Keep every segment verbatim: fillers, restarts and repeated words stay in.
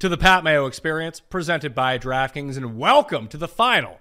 to the Pat Mayo Experience, presented by DraftKings, and welcome to the final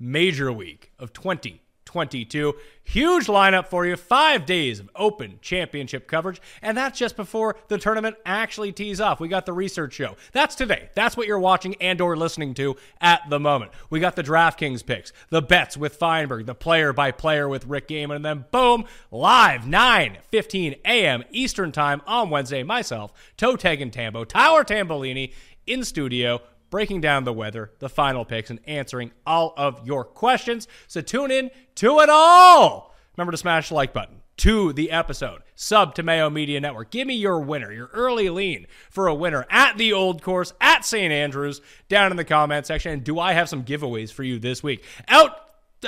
major week of twenty twenty-two. Huge lineup for you, five days of Open Championship coverage, and that's just before the tournament actually tees off. We got the research show. That's today. That's what you're watching and or listening to at the moment. We got the DraftKings picks, the bets with Feinberg, the player-by-player with Rick Gaiman, and then boom, live, nine fifteen a.m. Eastern Time on Wednesday, myself, Toe Tag and Tambo, Tyler Tambolini in studio, breaking down the weather, the final picks, and answering all of your questions. So tune in to it all. Remember to smash the like button to the episode. Sub to Mayo Media Network. Give me your winner, your early lean for a winner at the Old Course, at St Andrews, down in the comment section. And do I have some giveaways for you this week? Out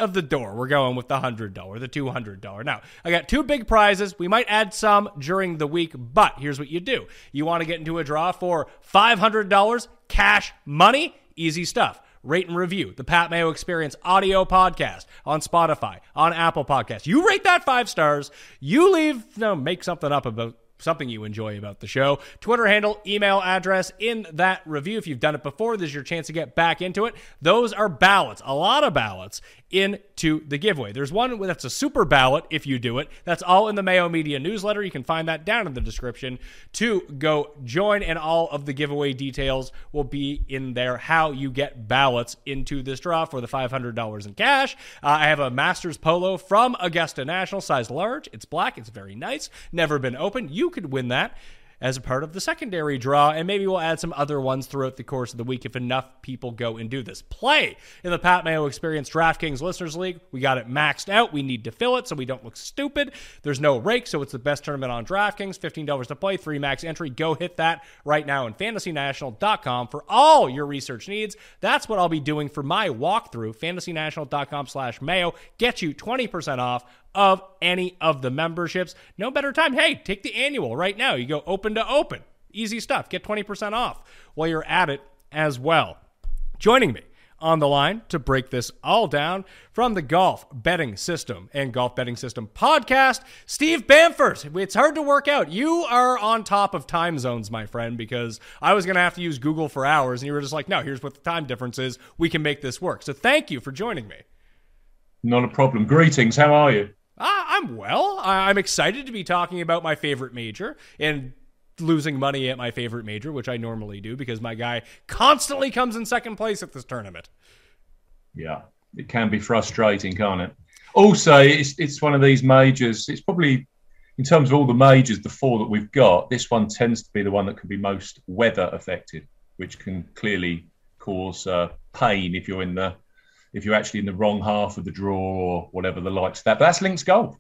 of the door, we're going with the one hundred dollars, the two hundred dollars. Now, I got two big prizes. We might add some during the week, but here's what you do. You want to get into a draw for five hundred dollars cash money? Easy stuff. Rate and review the Pat Mayo Experience audio podcast on Spotify, on Apple Podcasts. You rate that five stars. You leave, no, make something up about something you enjoy about the show. Twitter handle, email address in that review. If you've done it before, this is your chance to get back into it. Those are ballots, a lot of ballots into the giveaway. There's one that's a super ballot if you do it. That's all in the Mayo Media newsletter. You can find that down in the description to go join, and all of the giveaway details will be in there, how you get ballots into this draw for the five hundred dollars in cash. Uh, I have a Masters polo from Augusta National, size large. It's black. It's very nice. Never been opened. You could win that as a part of the secondary draw, and maybe we'll add some other ones throughout the course of the week if enough people go and do this. Play in the Pat Mayo Experience DraftKings Listeners League. We got it maxed out. We need to fill it so we don't look stupid. There's no rake, so it's the best tournament on DraftKings. fifteen dollars to play, free max entry. Go hit that right now on fantasy national dot com for all your research needs. That's what I'll be doing for my walkthrough. fantasy national dot com slash Mayo. Get you twenty percent off of any of the memberships. No better time. Hey, take the annual right now. You go open to open. Easy stuff. Get twenty percent off while you're at it as well. Joining me on the line to break this all down from the Golf Betting System and Golf Betting System podcast, Steve Bamford. It's hard to work out. You are on top of time zones, my friend, because I was going to have to use Google for hours, and you were just like, no, here's what the time difference is. We can make this work. So thank you for joining me. Not a problem. Greetings. How are you? I'm well. I'm excited to be talking about my favorite major and losing money at my favorite major, which I normally do because my guy constantly comes in second place at this tournament. Yeah, it can be frustrating, can't it? Also, it's it's one of these majors. It's probably, in terms of all the majors, the four that we've got, this one tends to be the one that could be most weather affected, which can clearly cause uh, pain if you're in the if you're actually in the wrong half of the draw or whatever the likes of that. But that's Links Golf.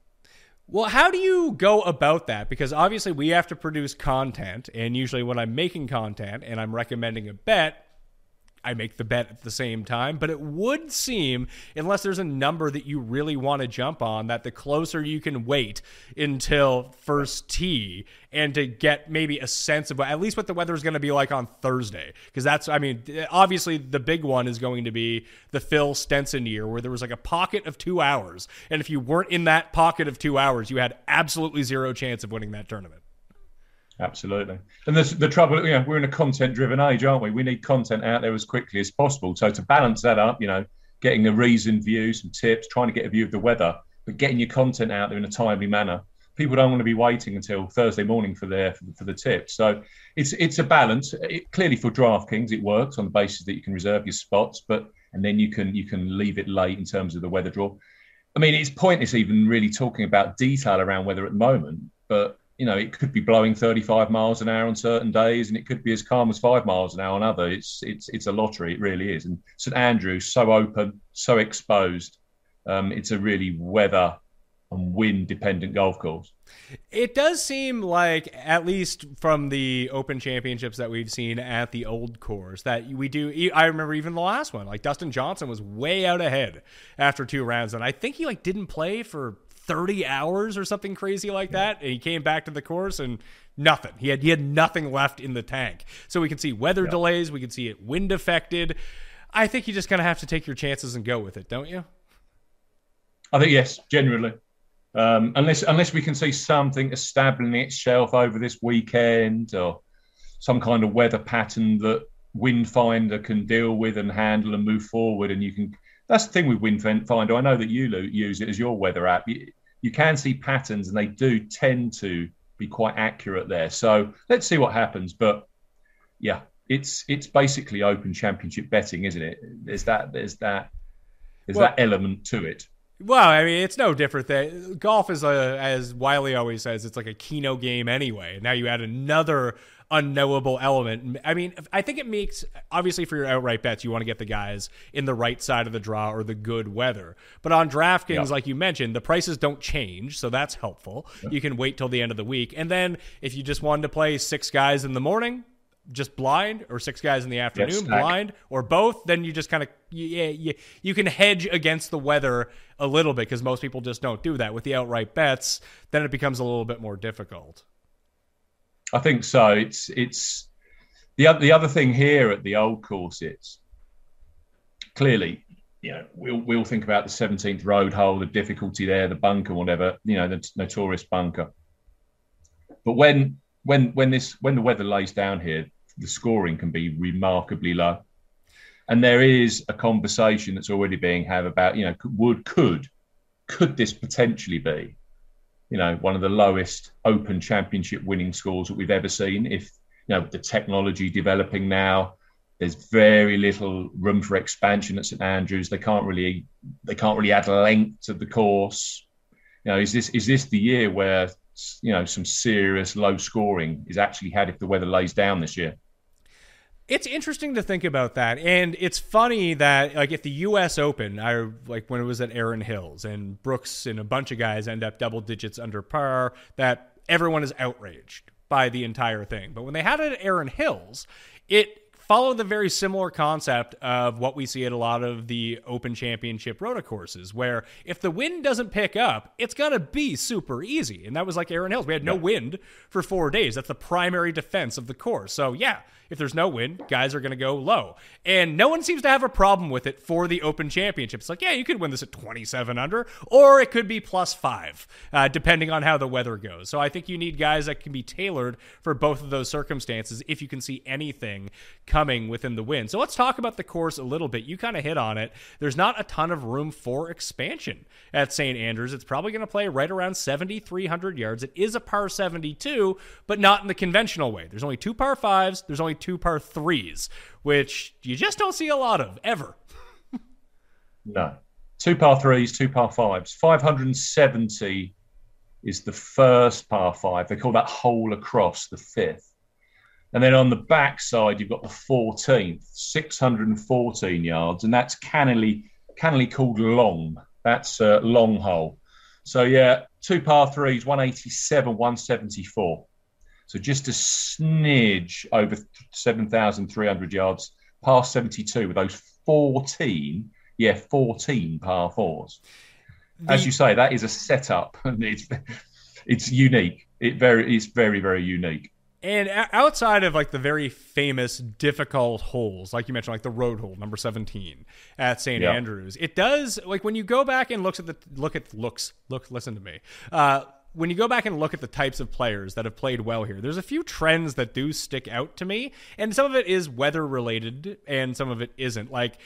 Well, how do you go about that? Because obviously we have to produce content, and usually when I'm making content and I'm recommending a bet, I make the bet at the same time. But it would seem, unless there's a number that you really want to jump on, that the closer you can wait until first tee and to get maybe a sense of at least what the weather is going to be like on Thursday. Because that's, I mean, obviously the big one is going to be the Phil Stenson year, where there was like a pocket of two hours. And if you weren't in that pocket of two hours, you had absolutely zero chance of winning that tournament. Absolutely. And the, the trouble, you know, we're in a content-driven age, aren't we? We need content out there as quickly as possible. So to balance that up, you know, getting a reasoned view, some tips, trying to get a view of the weather, but getting your content out there in a timely manner. People don't want to be waiting until Thursday morning for their for, for the tips. So it's it's a balance. It, clearly for DraftKings, it works on the basis that you can reserve your spots, but and then you can you can leave it late in terms of the weather draw. I mean, it's pointless even really talking about detail around weather at the moment, but you know, it could be blowing thirty-five miles an hour on certain days, and it could be as calm as five miles an hour on other. It's it's it's a lottery. It really is. And St Andrews, so open, so exposed. Um, it's a really weather and wind-dependent golf course. It does seem like, at least from the Open Championships that we've seen at the Old Course, that we do, I remember even the last one, like Dustin Johnson was way out ahead after two rounds. And I think he like didn't play for thirty hours or something crazy like that. And he came back to the course and nothing. He had he had nothing left in the tank. So we can see weather yeah. delays. We can see it wind affected. I think you just kind of have to take your chances and go with it, don't you? I think yes, generally. Um, unless unless we can see something establishing itself over this weekend or some kind of weather pattern that Windfinder can deal with and handle and move forward, and you can. That's the thing with Windfinder. I know that you use it as your weather app. You, you can see patterns, and they do tend to be quite accurate there. So let's see what happens. But yeah, it's it's basically Open Championship betting, isn't it? There's that there's that there's well, that element to it. Well, I mean, it's no different than golf is a, as Wiley always says, it's like a keno game anyway. Now you add another unknowable element. I mean, I think it makes, obviously for your outright bets, you want to get the guys in the right side of the draw or the good weather. But on DraftKings, yeah. like you mentioned, the prices don't change, so that's helpful. Yeah. You can wait till the end of the week. And then if you just wanted to play six guys in the morning, just blind, or six guys in the afternoon, yes, blind, or both, then you just kind of, yeah, you, you, you can hedge against the weather a little bit, because most people just don't do that. With the outright bets, then it becomes a little bit more difficult. I think so. It's it's the the other thing here at the Old Course is clearly, you know, we'll we'll think about the seventeenth road hole, the difficulty there, the bunker, whatever, you know, the notorious bunker. But when when when this when the weather lays down here, the scoring can be remarkably low, and there is a conversation that's already being had about, you know, would could could this potentially be, you know, one of the lowest Open Championship winning scores that we've ever seen. If, you know, the technology developing now, there's very little room for expansion at St Andrews. They can't really, they can't really add length to the course. You know, is this is this the year where, you know, some serious low scoring is actually had if the weather lays down this year? It's interesting to think about that. And it's funny that, like, at the U S Open, I like when it was at Erin Hills and Brooks and a bunch of guys end up double digits under par, that everyone is outraged by the entire thing. But when they had it at Erin Hills, it followed the very similar concept of what we see at a lot of the Open Championship rota courses, where if the wind doesn't pick up, it's going to be super easy. And that was like Erin Hills. We had no wind for four days. That's the primary defense of the course. So yeah, if there's no wind, guys are going to go low. And no one seems to have a problem with it for the Open Championship. It's like, yeah, you could win this at twenty-seven under, or it could be plus five, uh, depending on how the weather goes. So I think you need guys that can be tailored for both of those circumstances if you can see anything coming within the wind. So let's talk about the course a little bit. You kind of hit on it. There's not a ton of room for expansion at Saint Andrews. It's probably going to play right around seventy-three hundred yards. It is a par seventy-two, but not in the conventional way. There's only two par fives. There's only two par threes, which you just don't see a lot of ever. No. Two par threes, two par fives. five hundred seventy is the first par five. They call that hole across, the fifth. And then on the back side, you've got the fourteenth, six hundred fourteen yards, and that's cannily, cannily called long. That's a long hole. So, yeah, two par threes, one eighty-seven, one seventy-four. So just a snidge over seven thousand three hundred yards, par seventy-two with those fourteen, yeah, fourteen par fours. The- As you say, that is a setup. It's it's unique. It very it's very, very unique. And outside of like the very famous difficult holes, like you mentioned, like the road hole number seventeen at St yeah. Andrews, it does, like when you go back and looks at the look at looks look listen to me. Uh, when you go back and look at the types of players that have played well here, there's a few trends that do stick out to me, and some of it is weather related, and some of it isn't. Like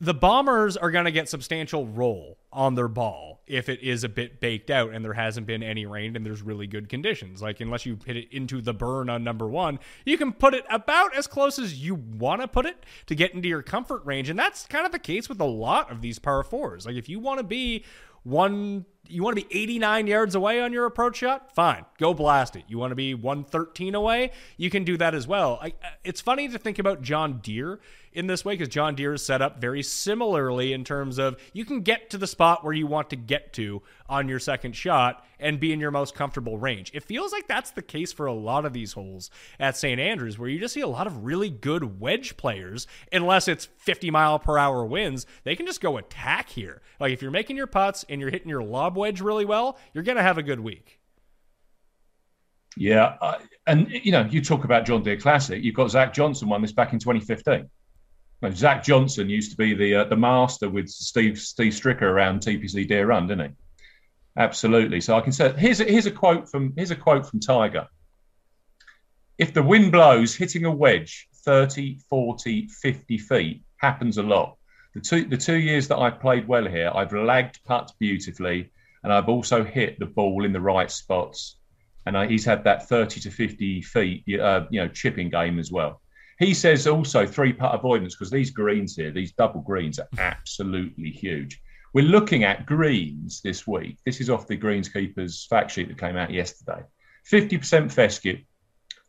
the bombers are going to get substantial roll on their ball if it is a bit baked out and there hasn't been any rain and there's really good conditions. Like unless you hit it into the burn on number one, you can put it about as close as you want to put it to get into your comfort range. And that's kind of the case with a lot of these par fours. Like if you want to be one, you want to be eighty-nine yards away on your approach shot, fine, go blast it. You want to be one thirteen away, you can do that as well. I, it's funny to think about John Deere in this way, because John Deere is set up very similarly in terms of you can get to the spot where you want to get to on your second shot and be in your most comfortable range. It feels like that's the case for a lot of these holes at Saint Andrews, where you just see a lot of really good wedge players. Unless it's fifty mile per hour winds, they can just go attack here. Like if you're making your putts and you're hitting your lob wedge really well, you're going to have a good week. Yeah. Uh, and, you know, you talk about John Deere Classic. You've got Zach Johnson won this back in twenty fifteen. Now, Zach Johnson used to be the uh, the master with Steve Steve Stricker around T P C Deer Run, didn't he? Absolutely. So I can say, here's a, here's a quote from here's a quote from Tiger. If the wind blows, hitting a wedge thirty, forty, fifty feet happens a lot. The two the two years that I've played well here, I've lagged putts beautifully, and I've also hit the ball in the right spots. And I, he's had that thirty to fifty feet, uh, you know, chipping game as well. He says also three putt avoidance, because these greens here, these double greens, are absolutely huge. We're looking at greens this week. This is off the greenskeeper's fact sheet that came out yesterday. fifty percent fescue.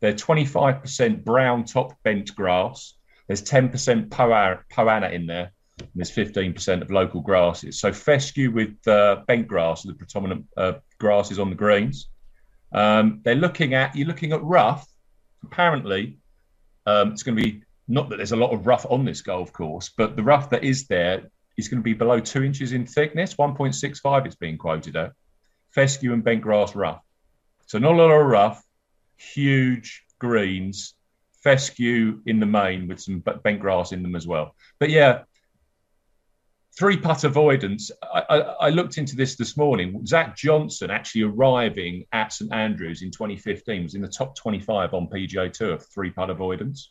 They're twenty-five percent brown top bent grass. There's ten percent poana in there. And there's fifteen percent of local grasses. So fescue with uh, bent grass are the predominant uh, grasses on the greens. Um, they're looking at, you're looking at rough. Apparently, um, it's going to be, not that there's a lot of rough on this golf course, but the rough that is there is going to be below two inches in thickness, one point six five it's being quoted at. Fescue and bent grass rough. So not a lot of rough, huge greens, fescue in the main with some bent grass in them as well. But yeah, three putt avoidance. I, I, I looked into this this morning. Zach Johnson actually arriving at St Andrews in twenty fifteen was in the top twenty-five on P G A Tour for three putt avoidance.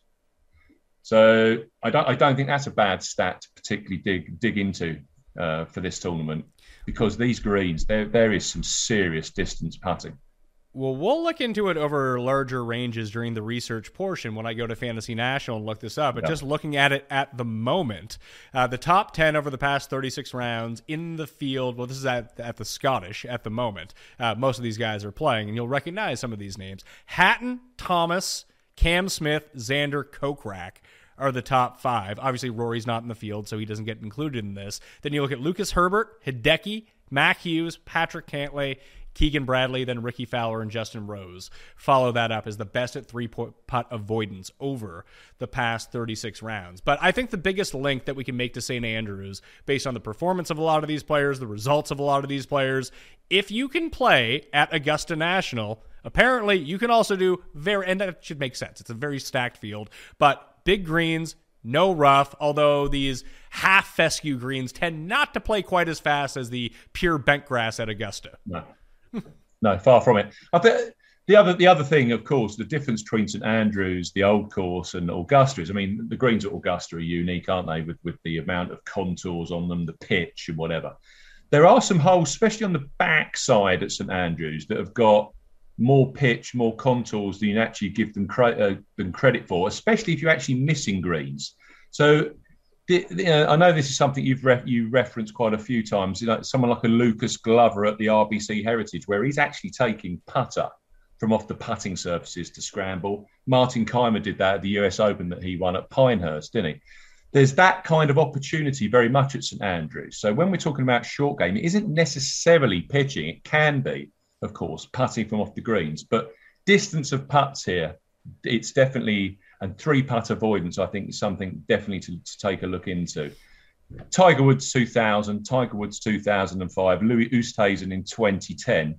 So I don't I don't think that's a bad stat to particularly dig dig into uh, for this tournament, because these greens, there there is some serious distance putting. Well, we'll look into it over larger ranges during the research portion when I go to Fantasy National and look this up. But yeah. Just looking at it at the moment, uh, the top ten over the past thirty-six rounds in the field, well, this is at, at the Scottish at the moment. Uh, most of these guys are playing, and you'll recognize some of these names. Hatton, Thomas, Cam Smith, Xander Kokrak are the top five. Obviously, Rory's not in the field, so he doesn't get included in this. Then you look at Lucas Herbert, Hideki, Mac Hughes, Patrick Cantlay, Keegan Bradley, then Ricky Fowler and Justin Rose. Follow that up as the best at three-putt avoidance over the past thirty-six rounds. But I think the biggest link that we can make to Saint Andrews, based on the performance of a lot of these players, the results of a lot of these players, if you can play at Augusta National, apparently you can also do very, and that should make sense. It's a very stacked field, but big greens, no rough, although these half fescue greens tend not to play quite as fast as the pure bent grass at Augusta. No. No, far from it. I think the other the other thing, of course, the difference between St Andrews, the Old Course, and Augusta is, I mean, the greens at Augusta are unique, aren't they? With with the amount of contours on them, the pitch, and whatever. There are some holes, especially on the backside at St Andrews, that have got more pitch, more contours than you can actually give them, cre- uh, them credit for, especially if you're actually missing greens. So, the, the, uh, I know this is something you've re- you referenced quite a few times. You know, someone like a Lucas Glover at the R B C Heritage, where he's actually taking putter from off the putting surfaces to scramble. Martin Keimer did that at the U S Open that he won at Pinehurst, didn't he? there's that kind of opportunity very much at St Andrews. So when we're talking about short game, it isn't necessarily pitching. It can be, of course, putting from off the greens, but distance of putts here, it's definitely, and three putt avoidance, I think, is something definitely to, to take a look into. Tiger Woods two thousand, Tiger Woods two thousand five, Louis Oosthuizen in twenty ten,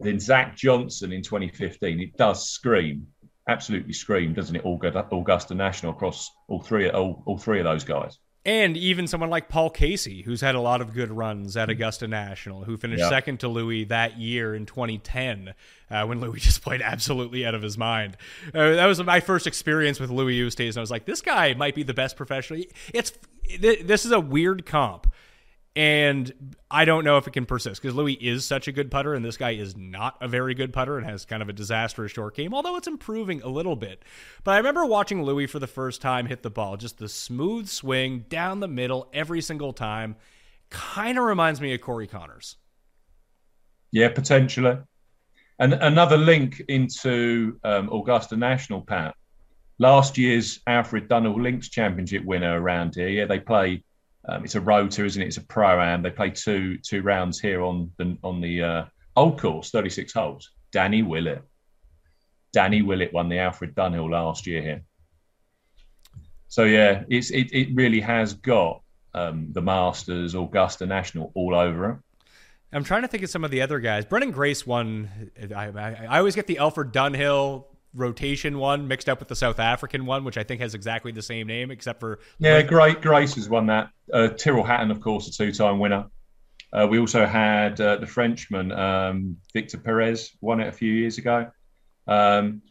then Zach Johnson in twenty fifteen. It does scream, absolutely scream, doesn't it? Augusta National across all three, all, all three of those guys. And even someone like Paul Casey, who's had a lot of good runs at Augusta National, who finished yeah. second to Louis that year in twenty ten, uh, when Louis just played absolutely out of his mind. Uh, that was my first experience with Louis Oosthuizen, and I was like, this guy might be the best professional. It's th- this is a weird comp, and I don't know if it can persist because Louis is such a good putter, and this guy is not a very good putter and has kind of a disastrous short game, although it's improving a little bit. But I remember watching Louis for the first time hit the ball, just the smooth swing down the middle every single time. Kind of reminds me of Corey Connors. Yeah, potentially. And another link into um, Augusta National, Pat. Last year's Alfred Dunhill Links Championship winner around here. Yeah, they play... Um, it's a rotor, isn't it? It's a pro-am. They play two two rounds here on the on the uh, Old Course, thirty-six holes. Danny Willett. Danny Willett won the Alfred Dunhill last year here. So, yeah, it's it, it really has got um, the Masters, Augusta National all over it. I'm trying to think of some of the other guys. Brendan Grace won. I, I, I always get the Alfred Dunhill rotation one mixed up with the South African one, which I think has exactly the same name, except for... Yeah, great. Grace has won that. Uh, Tyrrell Hatton, of course, a two-time winner. Uh, we also had uh, the Frenchman, um, Victor Perez, won it a few years ago. Um,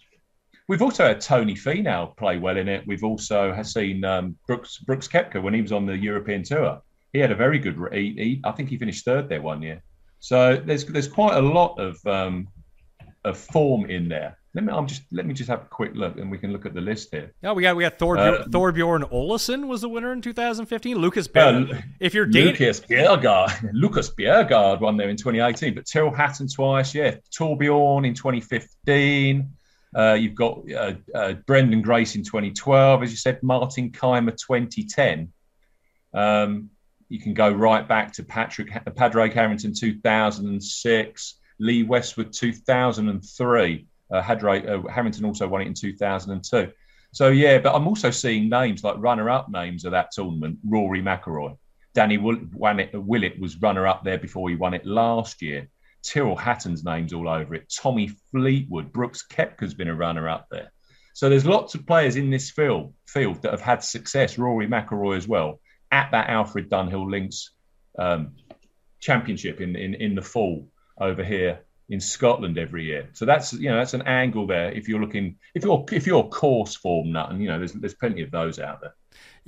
we've also had Tony Finau play well in it. We've also have seen um, Brooks Brooks Koepka when he was on the European Tour. He had a very good... He, he, I think he finished third there one year. So there's there's quite a lot of um, of form in there. Let me I'm just let me just have a quick look, and we can look at the list here. No, we got we got Thor uh, Thorbjorn Olesen was the winner in two thousand fifteen. Lucas Berg. Uh, if you're dating Lucas Bjerregaard, Lucas Bjerregaard won there in twenty eighteen. But Tyrrell Hatton twice, yeah. Thorbjorn in twenty fifteen. Uh, you've got uh, uh, Brendan Grace in twenty twelve, as you said. Martin Keimer twenty ten. Um, you can go right back to Patrick Padraig Harrington two thousand six. Lee Westwood two thousand three. Uh, Hadray, uh, Harrington also won it in two thousand two. So, yeah, but I'm also seeing names like runner-up names of that tournament. Rory McIlroy. Danny Willett, Willett was runner-up there before he won it last year. Tyrrell Hatton's name's all over it. Tommy Fleetwood. Brooks Koepka's been a runner-up there. So there's lots of players in this field, field that have had success. Rory McIlroy as well at that Alfred Dunhill Links um, Championship in, in, in the fall over here in Scotland every year. So that's, you know, that's an angle there if you're looking, if you're if you're course form nut, and you know there's there's plenty of those out there.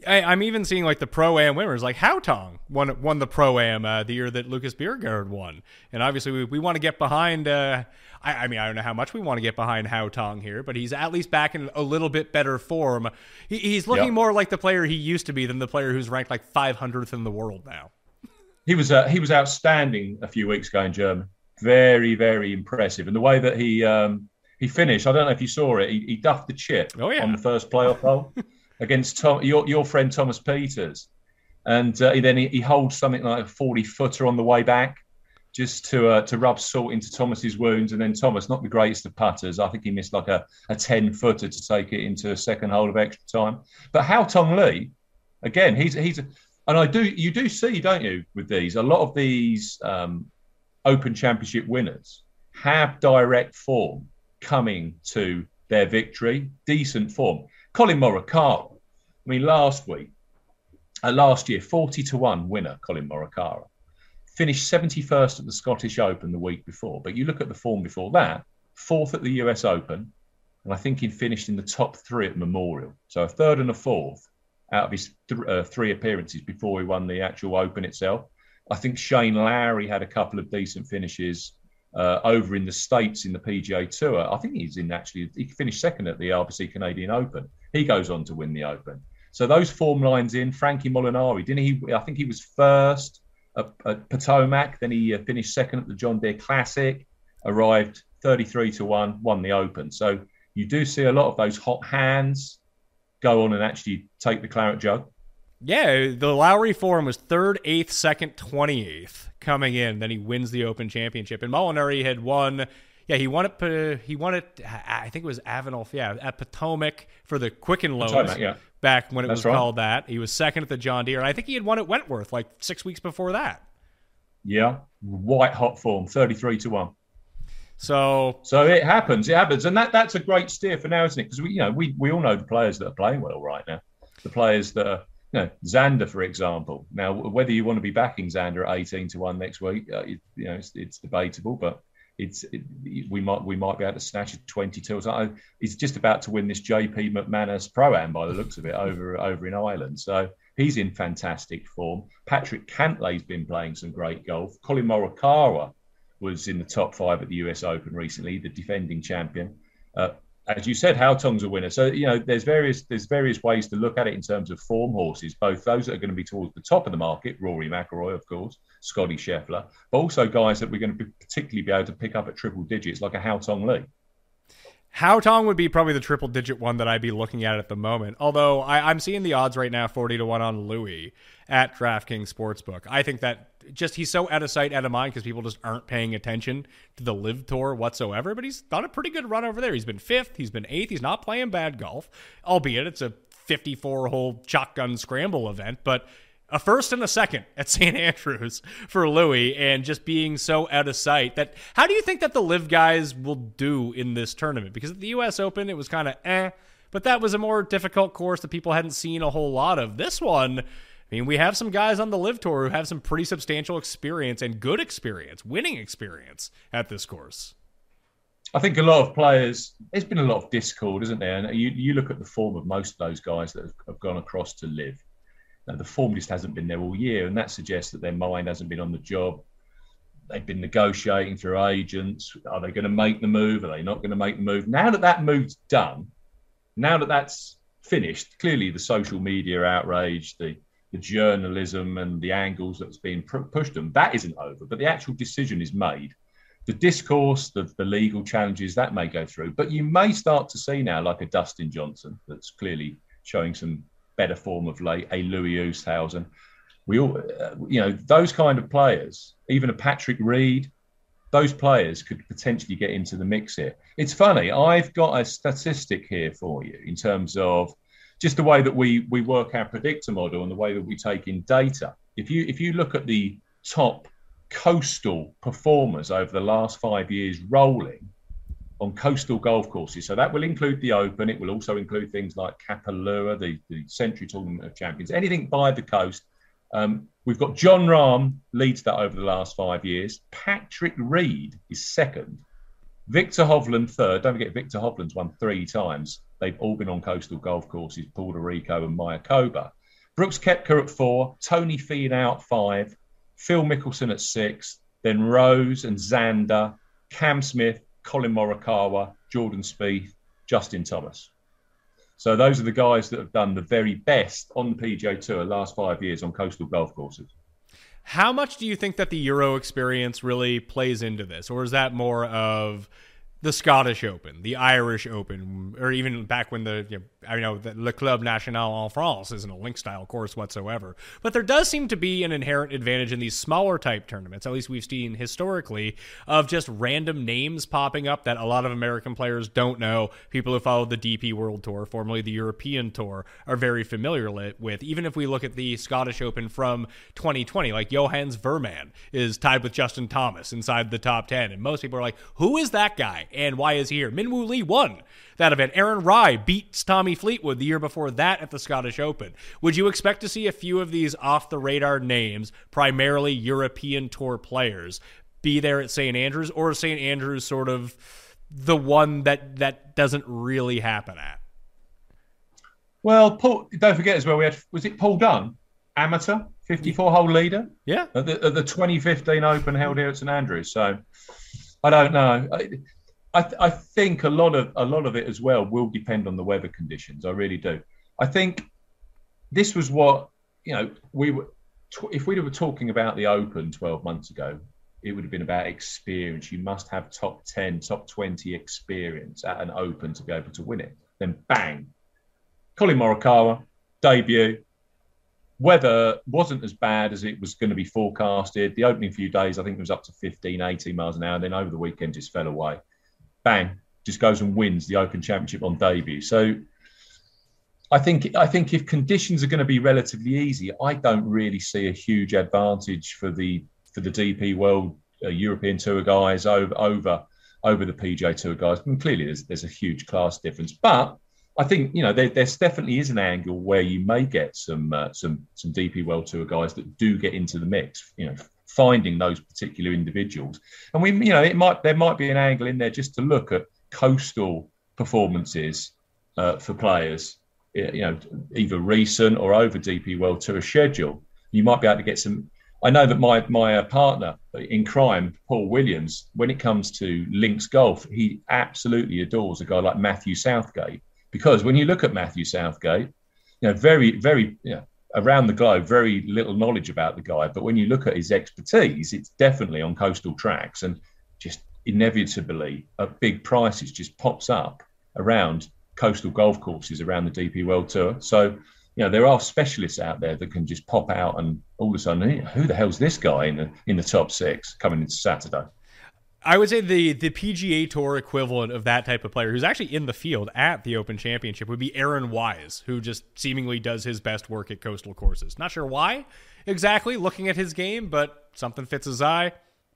I, I'm even seeing like the pro-am winners, like Hautong won won the pro-am uh, the year that Lucas Bjerregaard won, and obviously we, we want to get behind. Uh, I, I mean, I don't know how much we want to get behind Hautong here, but he's at least back in a little bit better form. He, he's looking yep. more like the player he used to be than the player who's ranked like five hundredth in the world now. He was uh, he was outstanding a few weeks ago in Germany. Very, very impressive. And the way that he um, he finished, I don't know if you saw it, he, he duffed the chip oh, yeah. on the first playoff hole against Tom, your your friend Thomas Peters. And uh, then he, he holds something like a forty-footer on the way back just to uh, to rub salt into Thomas's wounds. And then Thomas, not the greatest of putters, I think he missed like a, a ten-footer to take it into a second hole of extra time. But Hautong Lee, again, he's... he's and I do you do see, don't you, with these, a lot of these... Um, Open Championship winners have direct form coming to their victory, decent form. Colin Morikawa, I mean, last week, uh, last year, forty to one winner, Colin Morikawa, finished seventy-first at the Scottish Open the week before. But you look at the form before that, fourth at the U S Open, and I think he finished in the top three at Memorial. So a third and a fourth out of his th- uh, three appearances before he won the actual Open itself. I think Shane Lowry had a couple of decent finishes uh, over in the States in the P G A Tour. I think he's in actually, he finished second at the R B C Canadian Open. He goes on to win the Open. So those form lines in, Frankie Molinari, didn't he? I think he was first at, at Potomac, then he finished second at the John Deere Classic, arrived thirty-three to one, won the Open. So you do see a lot of those hot hands go on and actually take the claret jug. Yeah, the Lowry form was third, eighth, second, twenty-eighth coming in. Then he wins the Open Championship. And Molinari had won... Yeah, he won it, he won it, I think it was Avenel, yeah, at Potomac for the Quicken Loans Potomac, yeah. back when it That's was right. called that. He was second at the John Deere, and I think he had won at Wentworth like six weeks before that. Yeah, white hot form, thirty-three to one. So so it happens, it happens. And that that's a great steer for now, isn't it? Because we, you know, we, we all know the players that are playing well right now. The players that are, you know, Xander, for example. Now, whether you want to be backing Xander at eighteen to one next week, uh, you, you know, it's, it's debatable, but... It's it, we might we might be able to snatch a twenty-two or something. He's just about to win this J P McManus Pro-Am by the looks of it over over in Ireland. So he's in fantastic form. Patrick Cantlay's been playing some great golf. Colin Morikawa was in the top five at the U S Open recently, the defending champion. Uh, as you said, Houghton's a winner. So you know there's various there's various ways to look at it in terms of form horses. Both those that are going to be towards the top of the market, Rory McIlroy, of course. Scotty Scheffler, but also guys that we're going to be particularly be able to pick up at triple digits, like a Houghton Lee. Houghton would be probably the triple digit one that I'd be looking at at the moment. Although I, I'm seeing the odds right now, forty to one on Louis at DraftKings Sportsbook. I think that just he's so out of sight, out of mind because people just aren't paying attention to the LIV Tour whatsoever. But he's done a pretty good run over there. He's been fifth, he's been eighth. He's not playing bad golf, albeit it's a fifty-four hole shotgun scramble event, but. A first and a second at Saint Andrews for Louis and just being so out of sight. That how do you think that the LIV guys will do in this tournament? Because at the U S Open, it was kind of eh, but that was a more difficult course that people hadn't seen a whole lot of. This one, I mean, we have some guys on the LIV Tour who have some pretty substantial experience and good experience, winning experience at this course. I think a lot of players, there's been a lot of discord, isn't there? And you, you look at the form of most of those guys that have gone across to LIV. Now, the form just hasn't been there all year, and that suggests that their mind hasn't been on the job. They've been negotiating through agents. Are they going to make the move? Are they not going to make the move? Now that that move's done, now that that's finished, clearly the social media outrage, the, the journalism and the angles that's been pr- pushed them, that isn't over, but the actual decision is made. The discourse, the, the legal challenges, that may go through, but you may start to see now, like a Dustin Johnson, that's clearly showing some better form of late, a Louis Oosthuizen. We all, uh, you know, those kind of players, even a Patrick Reed, those players could potentially get into the mix here. It's funny, I've got a statistic here for you in terms of just the way that we we work our predictor model and the way that we take in data. If you if you look at the top coastal performers over the last five years rolling on coastal golf courses. So that will include the Open. It will also include things like Kapalua, the, the Century Tournament of Champions, anything by the coast. Um, we've got John Rahm leads that over the last five years. Patrick Reed is second. Victor Hovland third. Don't forget, Victor Hovland's won three times. They've all been on coastal golf courses, Puerto Rico and Mayakoba. Brooks Koepka at four. Tony Finau at five. Phil Mickelson at six. Then Rose and Xander. Cam Smith. Colin Morikawa, Jordan Spieth, Justin Thomas. So those are the guys that have done the very best on the P G A Tour last five years on coastal golf courses. How much do you think that the Euro experience really plays into this? Or is that more of the Scottish Open, the Irish Open, or even back when the, you know, I know that Le Club National en France isn't a link style course whatsoever, but there does seem to be an inherent advantage in these smaller type tournaments, at least we've seen historically, of just random names popping up that a lot of American players don't know. People who follow the D P World Tour, formerly the European Tour, are very familiar with. Even if we look at the Scottish Open from twenty twenty, like Johannes Verman is tied with Justin Thomas inside the top ten, and most people are like, who is that guy? And why is he here? Minwoo Lee won that event. Aaron Rye beats Tommy Fleetwood the year before that at the Scottish Open. Would you expect to see a few of these off-the-radar names, primarily European Tour players, be there at Saint Andrews, or is Saint Andrews sort of the one that, that doesn't really happen at? Well, Paul, don't forget as well, we had, was it Paul Dunne, amateur, fifty-four hole leader? Yeah. At the, at the twenty fifteen Open held here at Saint Andrews. So, I don't know. I, I, th- I think a lot of a lot of it as well will depend on the weather conditions. I really do. I think this was what, you know, we were t- if we were talking about the Open twelve months ago, it would have been about experience. You must have top ten, top twenty experience at an Open to be able to win it. Then bang, Colin Morikawa, debut, Weather wasn't as bad as it was going to be forecasted. The opening few days, I think it was up to fifteen, eighteen miles an hour. And then over the weekend, just fell away. Bang, just goes and wins the Open Championship on debut. So I think I think if conditions are going to be relatively easy, I don't really see a huge advantage for the for the D P World uh, European Tour guys over over over the P G A Tour guys. And clearly, there's there's a huge class difference, but I think, you know, there there's definitely is an angle where you may get some uh, some some D P World Tour guys that do get into the mix. You know, finding those particular individuals, and we, you know, it might there might be an angle in there just to look at coastal performances uh, for players. You know, either recent or over D P World Tour schedule, you might be able to get some. I know that my my partner in crime, Paul Williams, when it comes to links golf, he absolutely adores a guy like Matthew Southgate, because when you look at Matthew Southgate, you know, very very you know, around the globe, very little knowledge about the guy, but when you look at his expertise, it's definitely on coastal tracks, and just inevitably a big price just pops up around coastal golf courses around the D P World Tour. So, you know, there are specialists out there that can just pop out and all of a sudden, who the hell's this guy in the in the top six coming into Saturday? I would say the the P G A Tour equivalent of that type of player who's actually in the field at the Open Championship would be Aaron Wise, who just seemingly does his best work at coastal courses. Not sure why exactly, looking at his game, but something fits his eye.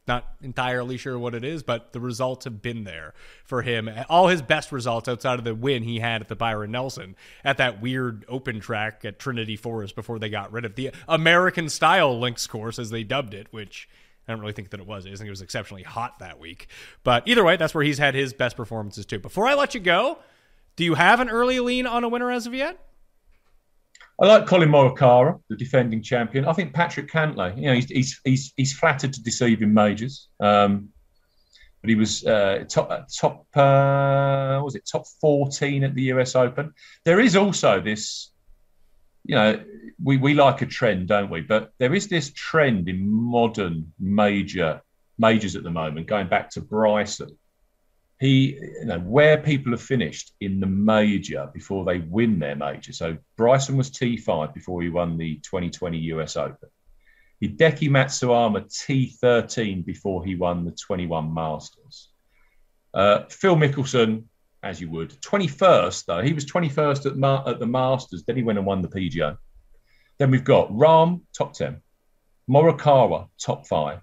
Not entirely sure what it is, but the results have been there for him. All his best results outside of the win he had at the Byron Nelson at that weird open track at Trinity Forest before they got rid of the American style links course, as they dubbed it, which I don't really think that it was. I think it was exceptionally hot that week. But either way, that's where he's had his best performances too. Before I let you go, do you have an early lean on a winner as of yet? I like Colin Morikawa, the defending champion. I think Patrick Cantlay, you know, he's he's he's, he's flattered to deceive in majors, um, but he was uh, top top uh, what was it top fourteen at the U S Open. There is also this, you know, we we like a trend, don't we? But there is this trend in modern major majors at the moment, going back to Bryson. He, you know, where people have finished in the major before they win their major. So Bryson was T five before he won the twenty twenty U S Open. Hideki Matsuyama T thirteen before he won the twenty-one Masters. Uh, Phil Mickelson, as you would, twenty-first though. He was twenty-first at, Ma- at the Masters. Then he went and won the P G A. Then we've got Rahm, top ten. Morikawa, top five.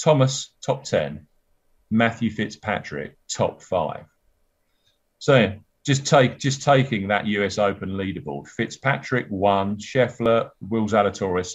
Thomas, top ten. Matthew Fitzpatrick, top five. So just take just taking that U S Open leaderboard. Fitzpatrick one, Scheffler, Will Zalatoris.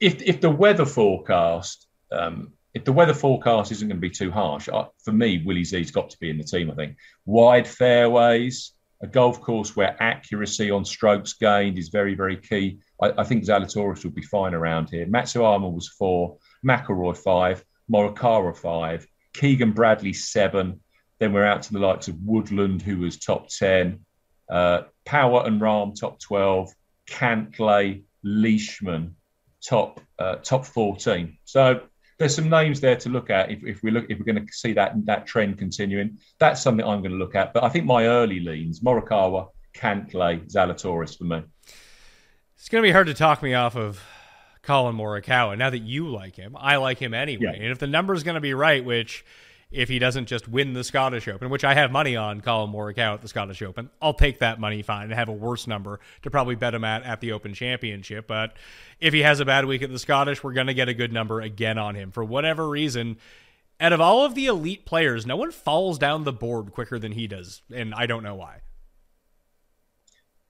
If if the weather forecast um, if the weather forecast isn't going to be too harsh, I, for me, Willie Z's got to be in the team. I think wide fairways, a golf course where accuracy on strokes gained is very very key. I, I think Zalatoris will be fine around here. Matsuyama was four, McIlroy five, Morikawa five. Keegan Bradley, seven. Then we're out to the likes of Woodland, who was top ten. Uh, Power and Rahm, top twelve. Cantlay, Leishman, top uh, top fourteen. So there's some names there to look at if, if we look if we're going to see that that trend continuing. That's something I'm going to look at. But I think my early leans: Morikawa, Cantlay, Zalatoris for me. It's going to be hard to talk me off of Colin Morikawa. Now that you like him, I like him anyway. Yeah. And if the number's going to be right, which if he doesn't just win the Scottish Open, which I have money on Colin Morikawa at the Scottish Open, I'll take that money fine and have a worse number to probably bet him at at the Open Championship. But if he has a bad week at the Scottish, we're going to get a good number again on him for whatever reason. Out of all of the elite players, no one falls down the board quicker than he does, and I don't know why.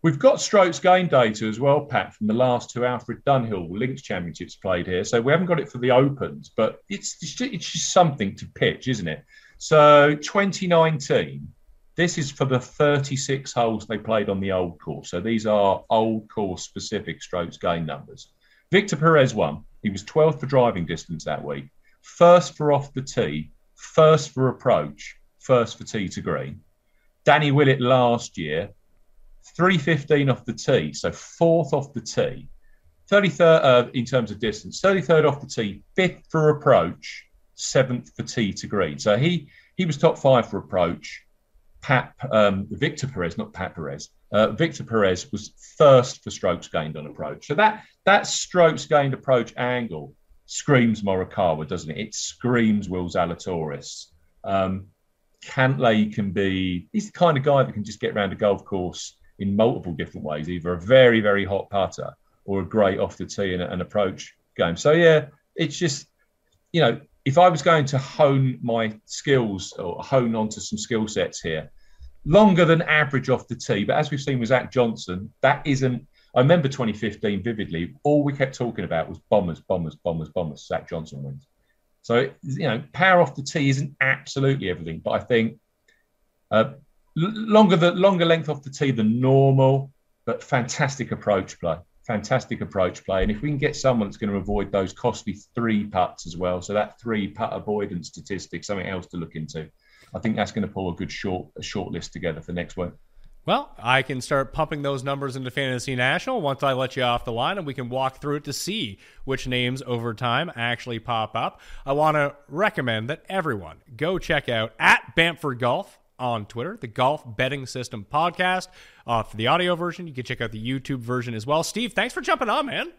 We've got strokes gained data as well, Pat, from the last two Alfred Dunhill Links Championships played here. So we haven't got it for the Opens, but it's, it's, just, it's just something to pitch, isn't it? So twenty nineteen, this is for the thirty-six holes they played on the Old Course. So these are Old Course specific strokes gained numbers. Victor Perez won. He was twelfth for driving distance that week. First for off the tee, first for approach, first for tee to green. Danny Willett last year, three fifteen off the tee, so fourth off the tee, thirty-third uh, in terms of distance, thirty-third off the tee, fifth for approach, seventh for tee to green. So he he was top five for approach. Pat um, Victor Perez, not Pat Perez, Uh, Victor Perez was first for strokes gained on approach. So that that strokes gained approach angle screams Morikawa, doesn't it? It screams Will Zalatoris. Um, Cantlay can be, he's the kind of guy that can just get around a golf course in multiple different ways, either a very, very hot putter or a great off the tee and an approach game. So, yeah, it's just, you know, if I was going to hone my skills or hone onto some skill sets here, longer than average off the tee. But as we've seen with Zach Johnson, that isn't, I remember twenty fifteen vividly, all we kept talking about was bombers, bombers, bombers, bombers, Zach Johnson wins. So, you know, power off the tee isn't absolutely everything, but I think uh, longer the longer length off the tee than normal, but fantastic approach play, fantastic approach play. And if we can get someone that's going to avoid those costly three putts as well, so that three putt avoidance statistic, something else to look into, I think that's going to pull a good short a short list together for next week. Well, I can start pumping those numbers into Fantasy National once I let you off the line, and we can walk through it to see which names over time actually pop up. I want to recommend that everyone go check out at Bamford Golf on Twitter, the Golf Betting System Podcast. Uh, for the audio version, you can check out the YouTube version as well. Steve, thanks for jumping on, man.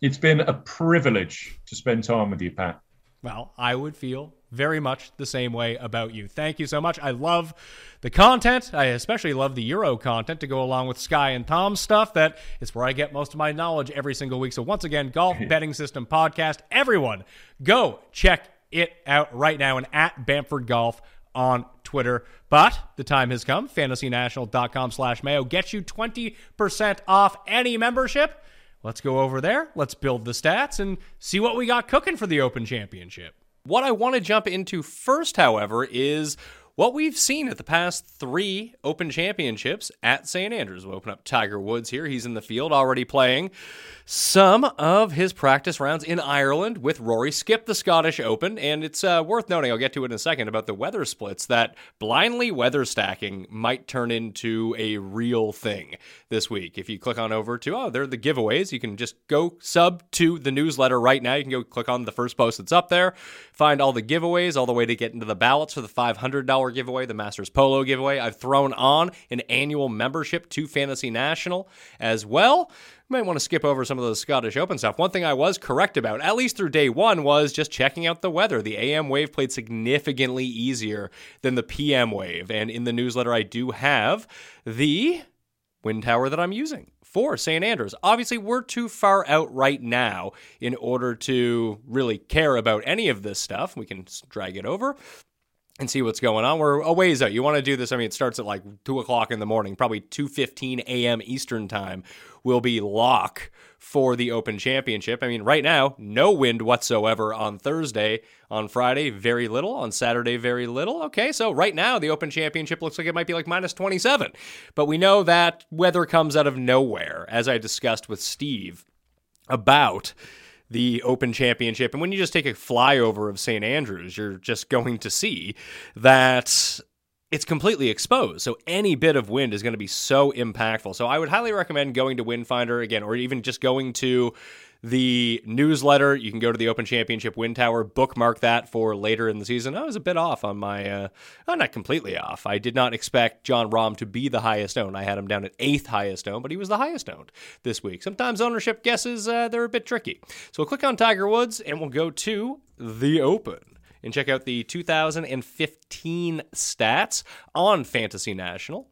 It's been a privilege to spend time with you, Pat. Well, I would feel very much the same way about you. Thank you so much. I love the content. I especially love the Euro content to go along with Sky and Tom's stuff. That is where I get most of my knowledge every single week. So once again, Golf Betting System Podcast. Everyone, go check it out right now and at Bamford Golf on Twitter. But the time has come. FantasyNational.com slash Mayo gets you twenty percent off any membership. Let's go over there. Let's build the stats and see what we got cooking for the Open Championship. What I want to jump into first, however, is what we've seen at the past three Open Championships at Saint Andrews. We'll open up Tiger Woods here. He's in the field already playing some of his practice rounds in Ireland with Rory. Skip the Scottish Open, and it's uh, worth noting, I'll get to it in a second, about the weather splits, that blindly weather stacking might turn into a real thing this week. If you click on over to, oh, they're the giveaways, you can just go sub to the newsletter right now. You can go click on the first post that's up there, find all the giveaways, all the way to get into the ballots for the five hundred dollars giveaway, the Masters Polo giveaway. I've thrown on an annual membership to Fantasy National as well. You might want to skip over some of the Scottish Open stuff. One thing I was correct about, at least through day one, was just checking out the weather. The A M wave played significantly easier than the P M wave. And in the newsletter, I do have the wind tower that I'm using for Saint Andrews. Obviously, we're too far out right now in order to really care about any of this stuff. We can drag it over and see what's going on. We're a ways out. You want to do this. I mean, it starts at like two o'clock in the morning, probably two fifteen a.m. Eastern time will be lock for the Open Championship. I mean, right now, no wind whatsoever on Thursday. On Friday, very little. On Saturday, very little. Okay, so right now, the Open Championship looks like it might be like minus twenty-seven. But we know that weather comes out of nowhere, as I discussed with Steve about the Open Championship. And when you just take a flyover of Saint Andrews, you're just going to see that it's completely exposed. So any bit of wind is going to be so impactful. So I would highly recommend going to Windfinder again, or even just going to the newsletter. You can go to the Open Championship Wind Tower, bookmark that for later in the season. I was a bit off on my, uh, oh, not completely off. I did not expect Jon Rahm to be the highest owned. I had him down at eighth highest owned, but he was the highest owned this week. Sometimes ownership guesses, uh, they're a bit tricky. So we'll click on Tiger Woods and we'll go to the Open and check out the two thousand fifteen stats on Fantasy National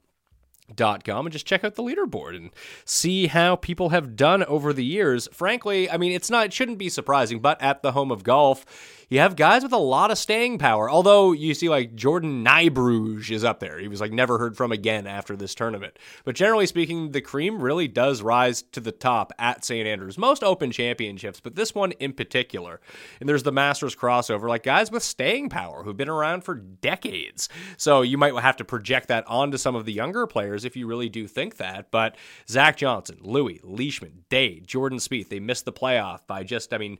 dot com and just check out the leaderboard and see how people have done over the years. Frankly, I mean, it's not, it shouldn't be surprising, but at the home of golf, you have guys with a lot of staying power. Although you see like Jordan Nybruge is up there. He was like never heard from again after this tournament. But generally speaking, the cream really does rise to the top at Saint Andrews. Most Open Championships, but this one in particular. And there's the Masters crossover, like guys with staying power who've been around for decades. So you might have to project that onto some of the younger players if you really do think that. But Zach Johnson, Louis, Leishman, Day, Jordan Spieth, they missed the playoff by just, I mean,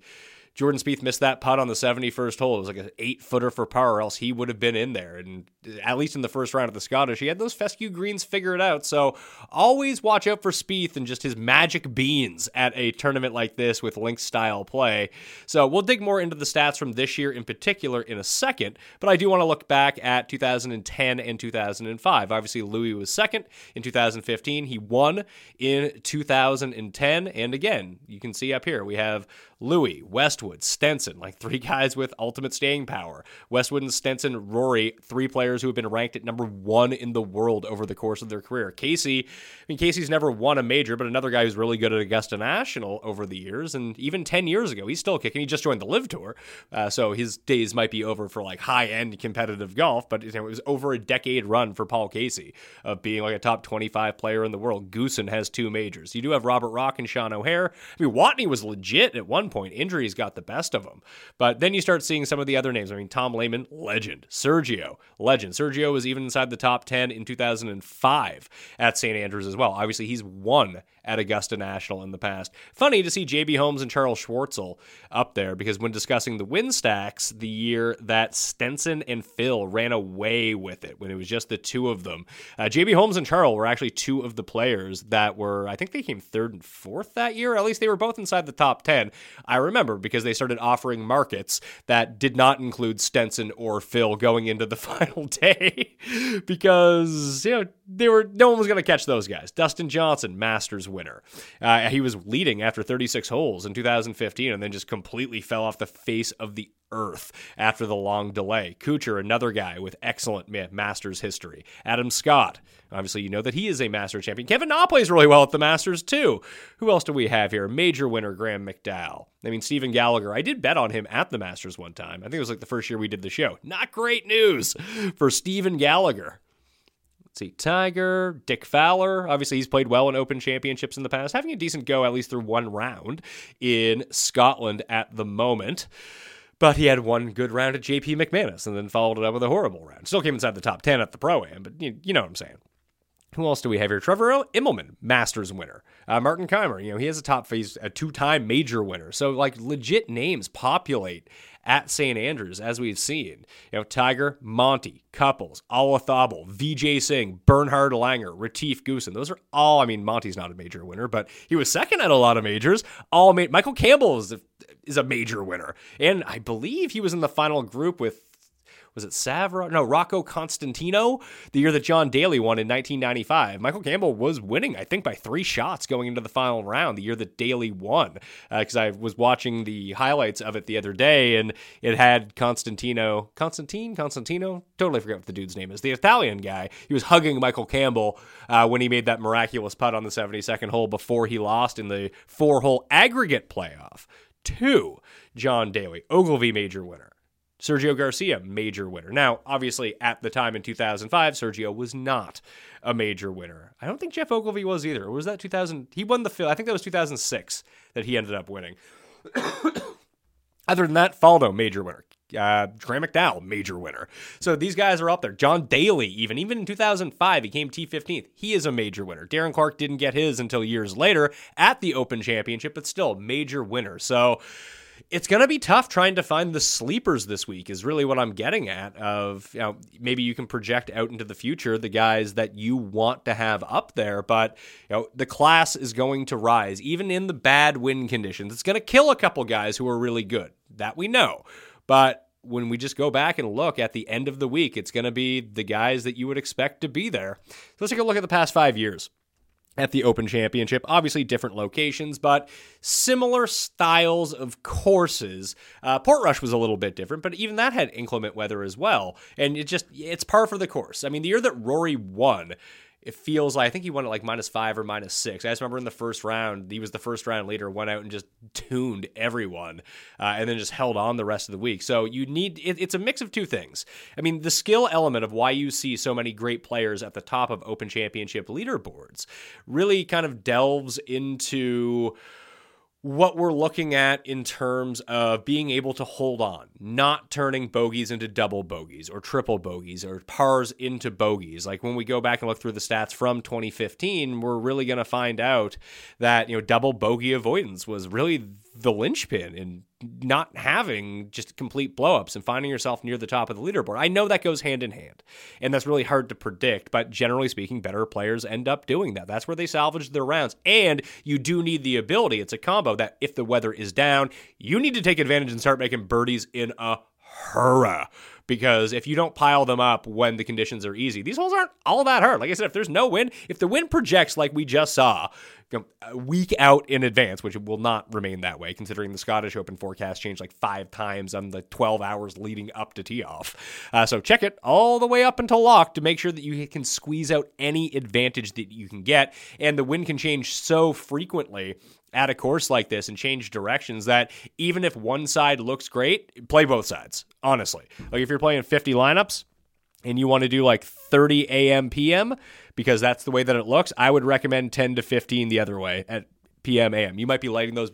Jordan Spieth missed that putt on the seventy-first hole. It was like an eight-footer for par, or else he would have been in there. And at least in the first round of the Scottish, he had those fescue greens figured out. So always watch out for Spieth and just his magic beans at a tournament like this with Links-style play. So we'll dig more into the stats from this year in particular in a second, but I do want to look back at two thousand ten and two thousand five. Obviously, Louis was second in two thousand fifteen. He won in two thousand ten. And again, you can see up here, we have Louis, Westwood, Stenson, like three guys with ultimate staying power. Westwood and Stenson, Rory, three players who have been ranked at number one in the world over the course of their career. Casey, I mean, Casey's never won a major, but another guy who's really good at Augusta National over the years, and even ten years ago, he's still kicking. He just joined the LIV Tour, uh, so his days might be over for like high-end competitive golf, but you know, it was over a decade run for Paul Casey of being like a top twenty-five player in the world. Goosen has two majors. You do have Robert Rock and Sean O'Hare. I mean, Watney was legit at one point. Injuries got the best of him. But then you start seeing some of the other names. I mean, Tom Lehman, legend. Sergio, legend. Sergio was even inside the top ten in two thousand five at St Andrews as well. Obviously, he's won at Augusta National in the past. Funny to see J B Holmes and Charles Schwartzel up there, because when discussing the win stacks, the year that Stenson and Phil ran away with it, when it was just the two of them, uh, J B Holmes and Charles were actually two of the players that were, I think they came third and fourth that year. At least they were both inside the top ten. I remember because they started offering markets that did not include Stenson or Phil going into the final day because, you know, they were, no one was going to catch those guys. Dustin Johnson, Masters winner. Uh, he was leading after thirty-six holes in two thousand fifteen and then just completely fell off the face of the earth after the long delay. Kuchar, another guy with excellent Masters history. Adam Scott, obviously you know that he is a Masters champion. Kevin Na plays really well at the Masters too. Who else do we have here? Major winner Graham McDowell. I mean, Stephen Gallagher, I did bet on him at the Masters one time. I think it was like the first year we did the show. Not great news for Stephen Gallagher. Let's see, Tiger, Dick Fowler. Obviously, he's played well in Open Championships in the past, having a decent go at least through one round in Scotland at the moment. But he had one good round at J P McManus and then followed it up with a horrible round. Still came inside the top ten at the Pro-Am, but you, you know what I'm saying. Who else do we have here? Trevor Immelman, Masters winner. Uh, Martin Keimer, you know, he has a top phase, a two-time major winner. So, like, legit names populate at Saint Andrews, as we've seen. You know, Tiger, Monty, Couples, Alathobble, Vijay Singh, Bernhard Langer, Retief Goosen. Those are all, I mean, Monty's not a major winner, but he was second at a lot of majors. All ma- Michael Campbell is a, is a major winner. And I believe he was in the final group with, was it Savra? No, Rocco Constantino, the year that John Daly won in nineteen ninety-five. Michael Campbell was winning, I think, by three shots going into the final round, the year that Daly won. Because uh, I was watching the highlights of it the other day, and it had Constantino, Constantine, Constantino? Totally forgot what the dude's name is. The Italian guy. He was hugging Michael Campbell uh, when he made that miraculous putt on the seventy-second hole before he lost in the four-hole aggregate playoff to John Daly, Ogilvy major winner. Sergio Garcia, major winner. Now, obviously, at the time in two thousand five, Sergio was not a major winner. I don't think Jeff Ogilvy was either. Or was that two thousand? He won the, I think that was two thousand six that he ended up winning. Other than that, Faldo, major winner. Uh, Graham McDowell, major winner. So these guys are up there. John Daly, even. Even in two thousand five, he came T fifteenth. He is a major winner. Darren Clark didn't get his until years later at the Open Championship, but still, major winner. So it's going to be tough trying to find the sleepers this week is really what I'm getting at of, you know, maybe you can project out into the future the guys that you want to have up there, but, you know, the class is going to rise, even in the bad wind conditions. It's going to kill a couple guys who are really good. That we know. But when we just go back and look at the end of the week, it's going to be the guys that you would expect to be there. So let's take a look at the past five years at the Open Championship. Obviously different locations, but similar styles of courses. Uh, Portrush was a little bit different, but even that had inclement weather as well. And it just, it's par for the course. I mean, the year that Rory won, it feels like, I think he won at like minus five or minus six. I just remember in the first round, he was the first round leader, went out and just tuned everyone uh, and then just held on the rest of the week. So you need, it, it's a mix of two things. I mean, the skill element of why you see so many great players at the top of Open Championship leaderboards really kind of delves into what we're looking at in terms of being able to hold on, not turning bogeys into double bogeys or triple bogeys or pars into bogeys. Like when we go back and look through the stats from twenty fifteen, we're really going to find out that, you know, double bogey avoidance was really the linchpin and not having just complete blowups and finding yourself near the top of the leaderboard. I know that goes hand in hand, and that's really hard to predict, but generally speaking, better players end up doing that. That's where they salvage their rounds, and you do need the ability. It's a combo that if the weather is down, you need to take advantage and start making birdies in a hurry, because if you don't pile them up when the conditions are easy, these holes aren't all that hard. Like I said, if there's no wind, if the wind projects like we just saw a week out in advance, which it will not remain that way, considering the Scottish Open forecast changed like five times on the twelve hours leading up to tee off. Uh, so check it all the way up until lock to make sure that you can squeeze out any advantage that you can get. And the wind can change so frequently at a course like this and change directions that even if one side looks great, play both sides, honestly. Like if you're playing fifty lineups and you want to do like thirty a.m. p.m. because that's the way that it looks, I would recommend ten to fifteen the other way at p m a m. You might be lighting those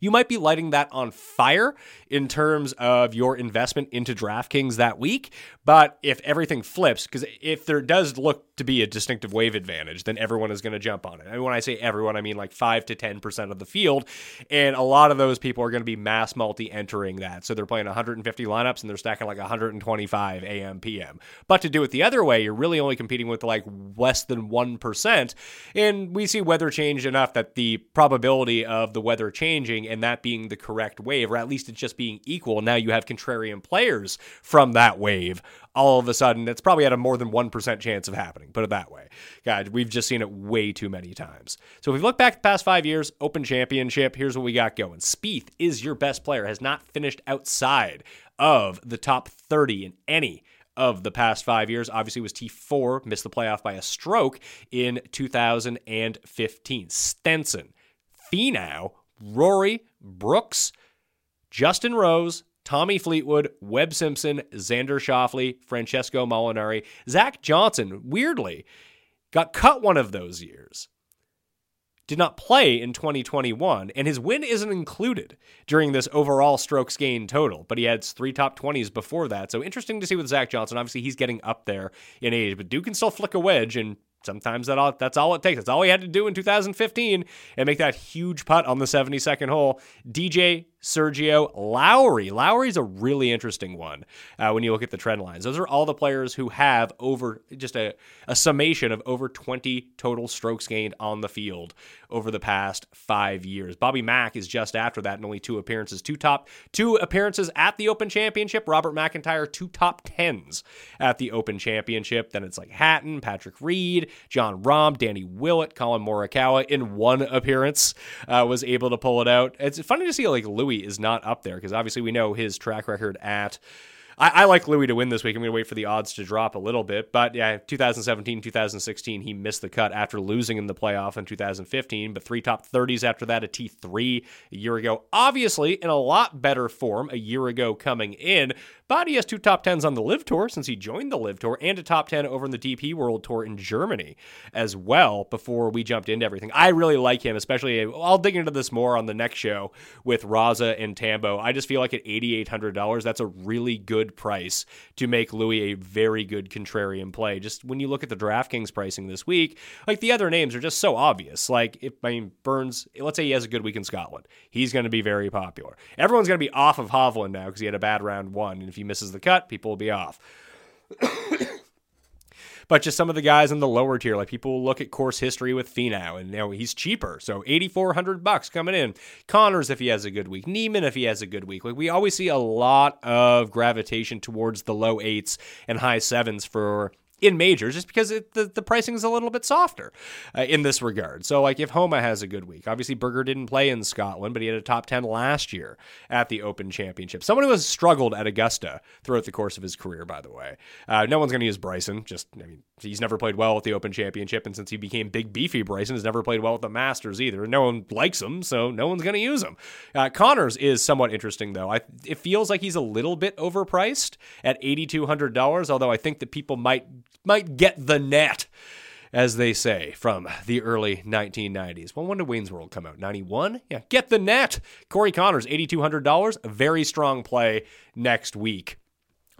you might be lighting that on fire in terms of your investment into DraftKings that week. But if everything flips, because if there does look to be a distinctive wave advantage, then everyone is going to jump on it. And when I say everyone, I mean like five to ten percent of the field. And a lot of those people are going to be mass multi-entering that. So they're playing one hundred fifty lineups and they're stacking like one hundred twenty-five a.m. p.m. But to do it the other way, you're really only competing with like less than one percent. And we see weather change enough that the probability of the weather change changing and that being the correct wave, or at least it's just being equal. Now you have contrarian players from that wave. All of a sudden, it's probably at a more than one percent chance of happening, put it that way. God, we've just seen it way too many times. So if we look back the past five years, Open Championship, here's what we got going. Spieth is your best player, has not finished outside of the top thirty in any of the past five years. Obviously was T four, missed the playoff by a stroke in two thousand fifteen. Stenson, Finau, Rory, Brooks, Justin Rose, Tommy Fleetwood, Webb Simpson, Xander Schauffele, Francesco Molinari, Zach Johnson, weirdly, got cut one of those years. Did not play in twenty twenty-one, and his win isn't included during this overall strokes gain total, but he had three top twenties before that. So interesting to see with Zach Johnson. Obviously, he's getting up there in age, but Duke can still flick a wedge, and sometimes that all, that's all it takes. That's all he had to do in two thousand fifteen and make that huge putt on the seventy-second hole. D J, Sergio, Lowry. Lowry's a really interesting one uh, when you look at the trend lines. Those are all the players who have over just a, a summation of over twenty total strokes gained on the field over the past five years. Bobby Mack is just after that in only two appearances. Two top two appearances at the Open Championship. Robert McIntyre, two top tens at the Open Championship. Then it's like Hatton, Patrick Reed, John Rahm, Danny Willett, Colin Morikawa in one appearance uh, was able to pull it out. It's funny to see like Louis is not up there because obviously we know his track record at... I, I like Louis to win this week. I'm going to wait for the odds to drop a little bit. But yeah, twenty seventeen, twenty sixteen, he missed the cut after losing in the playoff in two thousand fifteen. But three top thirties after that, a T three a year ago. Obviously, in a lot better form a year ago coming in. But he has two top tens on the L I V Tour since he joined the L I V Tour and a top ten over in the D P World Tour in Germany as well before we jumped into everything. I really like him, especially I'll dig into this more on the next show with Raza and Tambo. I just feel like at eight thousand eight hundred dollars, that's a really good price to make Louis a very good contrarian play. Just when you look at the DraftKings pricing this week, like the other names are just so obvious. Like if I mean Burns, let's say he has a good week in Scotland, he's going to be very popular. Everyone's going to be off of Hovland now because he had a bad round one, and if he misses the cut, people will be off. But just some of the guys in the lower tier, like people look at course history with Finau, and you know, he's cheaper, so eighty-four hundred bucks coming in. Connors if he has a good week, Neiman if he has a good week. Like we always see a lot of gravitation towards the low eights and high sevens for in majors, just because it, the, the pricing is a little bit softer uh, in this regard. So like if Homa has a good week, obviously Berger didn't play in Scotland, but he had a top ten last year at the Open Championship. Someone who has struggled at Augusta throughout the course of his career, by the way. Uh, no one's going to use Bryson. Just, I mean, he's never played well at the Open Championship. And since he became big beefy, Bryson has never played well at the Masters either. No one likes him, so no one's going to use him. Uh, Connors is somewhat interesting though. I, it feels like he's a little bit overpriced at eight thousand two hundred dollars, although I think that people might might get the net, as they say, from the early nineteen nineties. Well, when did Wayne's World come out? ninety-one? Yeah, get the net. Corey Connors, eight thousand two hundred dollars. A very strong play next week.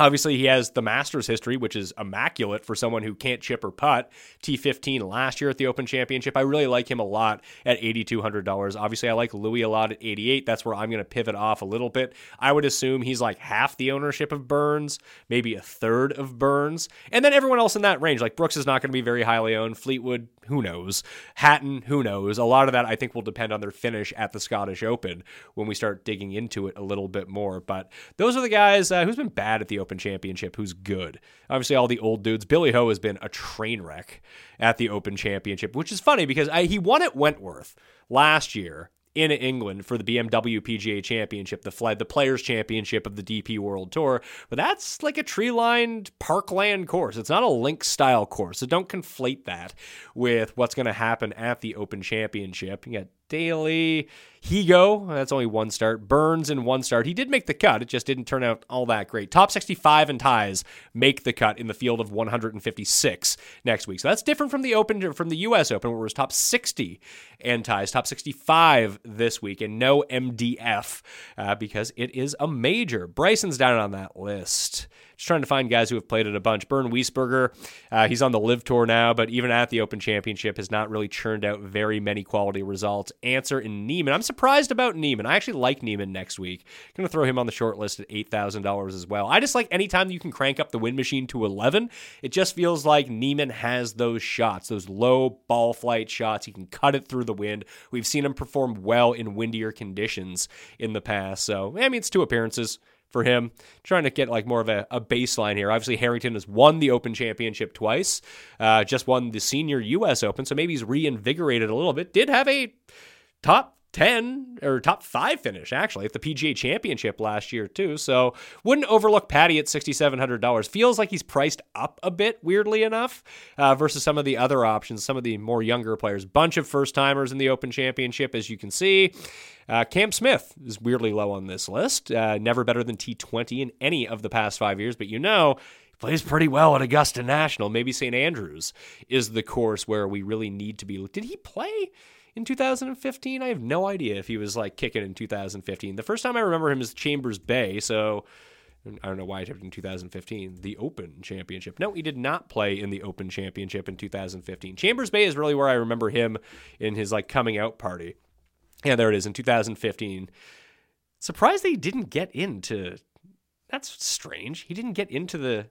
Obviously, he has the Masters history, which is immaculate for someone who can't chip or putt. T fifteen last year at the Open Championship. I really like him a lot at eight thousand two hundred dollars. Obviously, I like Louis a lot at eighty-eight. That's where I'm going to pivot off a little bit. I would assume he's like half the ownership of Burns, maybe a third of Burns. And then everyone else in that range, like Brooks is not going to be very highly owned. Fleetwood, who knows? Hatton, who knows? A lot of that, I think, will depend on their finish at the Scottish Open when we start digging into it a little bit more. But those are the guys uh, who's been bad at the Open Championship who's good. Obviously all the old dudes. Billy Ho has been a train wreck at the Open Championship, which is funny because I, he won at Wentworth last year in England for the B M W P G A Championship, the, the Players Championship of the D P World Tour, but that's like a tree-lined parkland course. It's not a links-style course, so don't conflate that with what's going to happen at the Open Championship. You got Daly, Higo, that's only one start, Burns in one start. He did make the cut, it just didn't turn out all that great. Top sixty-five and ties make the cut in the field of one hundred fifty-six next week. So that's different from the Open, from the U S Open, where it was top sixty and ties, top sixty-five this week, and no M D F uh, because it is a major. Bryson's down on that list. Just trying to find guys who have played it a bunch. Bern Wiesberger, uh, he's on the L I V Tour now, but even at the Open Championship has not really churned out very many quality results. Answer in Neiman. I'm surprised about Neiman. I actually like Neiman next week. Going to throw him on the short list at eight thousand dollars as well. I just like anytime you can crank up the win machine to eleven, it just feels like Neiman has those shots, those low ball flight shots. He can cut it through the wind. We've seen him perform well in windier conditions in the past. So, I mean, it's two appearances for him, trying to get like more of a, a baseline here. Obviously, Harrington has won the Open Championship twice, uh, just won the Senior U S Open, so maybe he's reinvigorated a little bit. Did have a top ten or top five finish actually at the P G A Championship last year too, so wouldn't overlook Patty at six thousand seven hundred dollars. Feels like he's priced up a bit, weirdly enough, uh, versus some of the other options, some of the more younger players. Bunch of first timers in the Open Championship, as you can see. Uh, Cam Smith is weirdly low on this list. Uh, never better than T twenty in any of the past five years, but you know, plays pretty well at Augusta National. Maybe St Andrews is the course where we really need to be. Did he play in two thousand fifteen? I have no idea if he was like kicking in two thousand fifteen. The first time I remember him is Chambers Bay, so I don't know why I typed in two thousand fifteen, the Open Championship. No, he did not play in the Open Championship in two thousand fifteen. Chambers Bay is really where I remember him in his like coming out party. Yeah, there it is in two thousand fifteen. Surprised that he didn't get into, that's strange. He didn't get into the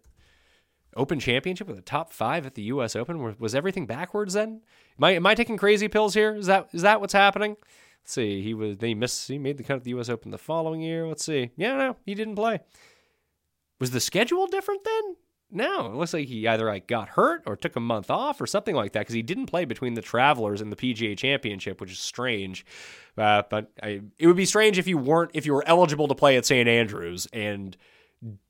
Open Championship with a top five at the U S Open. Was everything backwards then? Am I, am I taking crazy pills here? Is that is that what's happening? Let's see. He was they missed. He made the cut at the U S Open the following year. Let's see. Yeah, no, he didn't play. Was the schedule different then? No, it looks like he either like got hurt or took a month off or something like that because he didn't play between the Travelers and the P G A Championship, which is strange. Uh, but I, it would be strange if you weren't if you were eligible to play at Saint Andrews and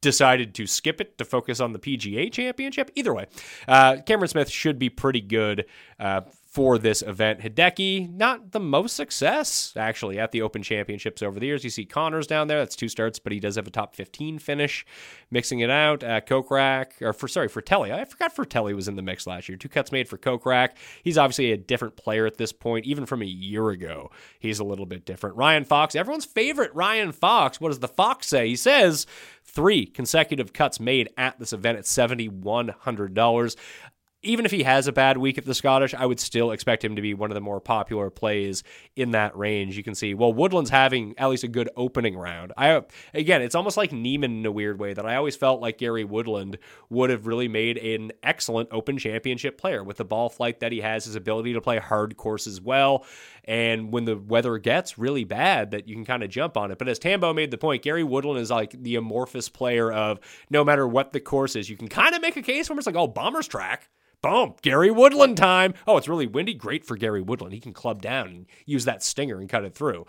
decided to skip it to focus on the P G A Championship. Either way, uh, Cameron Smith should be pretty good uh, for this event. Hideki, not the most success, actually, at the Open Championships over the years. You see Connors down there. That's two starts, but he does have a top fifteen finish. Mixing it out, uh, Kokrak, or for sorry, Fratelli. I forgot Fratelli was in the mix last year. Two cuts made for Kokrak. He's obviously a different player at this point. Even from a year ago, he's a little bit different. Ryan Fox, everyone's favorite Ryan Fox. What does the Fox say? He says three consecutive cuts made at this event at seven thousand one hundred dollars. Even if he has a bad week at the Scottish, I would still expect him to be one of the more popular plays in that range. You can see, well, Woodland's having at least a good opening round. I Again, it's almost like Neiman in a weird way that I always felt like Gary Woodland would have really made an excellent Open Championship player with the ball flight that he has, his ability to play hard courses well, and when the weather gets really bad that you can kind of jump on it. But as Tambo made the point, Gary Woodland is like the amorphous player of no matter what the course is, you can kind of make a case where it's like, oh, Bombers track. Boom, Gary Woodland time. Oh, it's really windy. Great for Gary Woodland. He can club down and use that stinger and cut it through.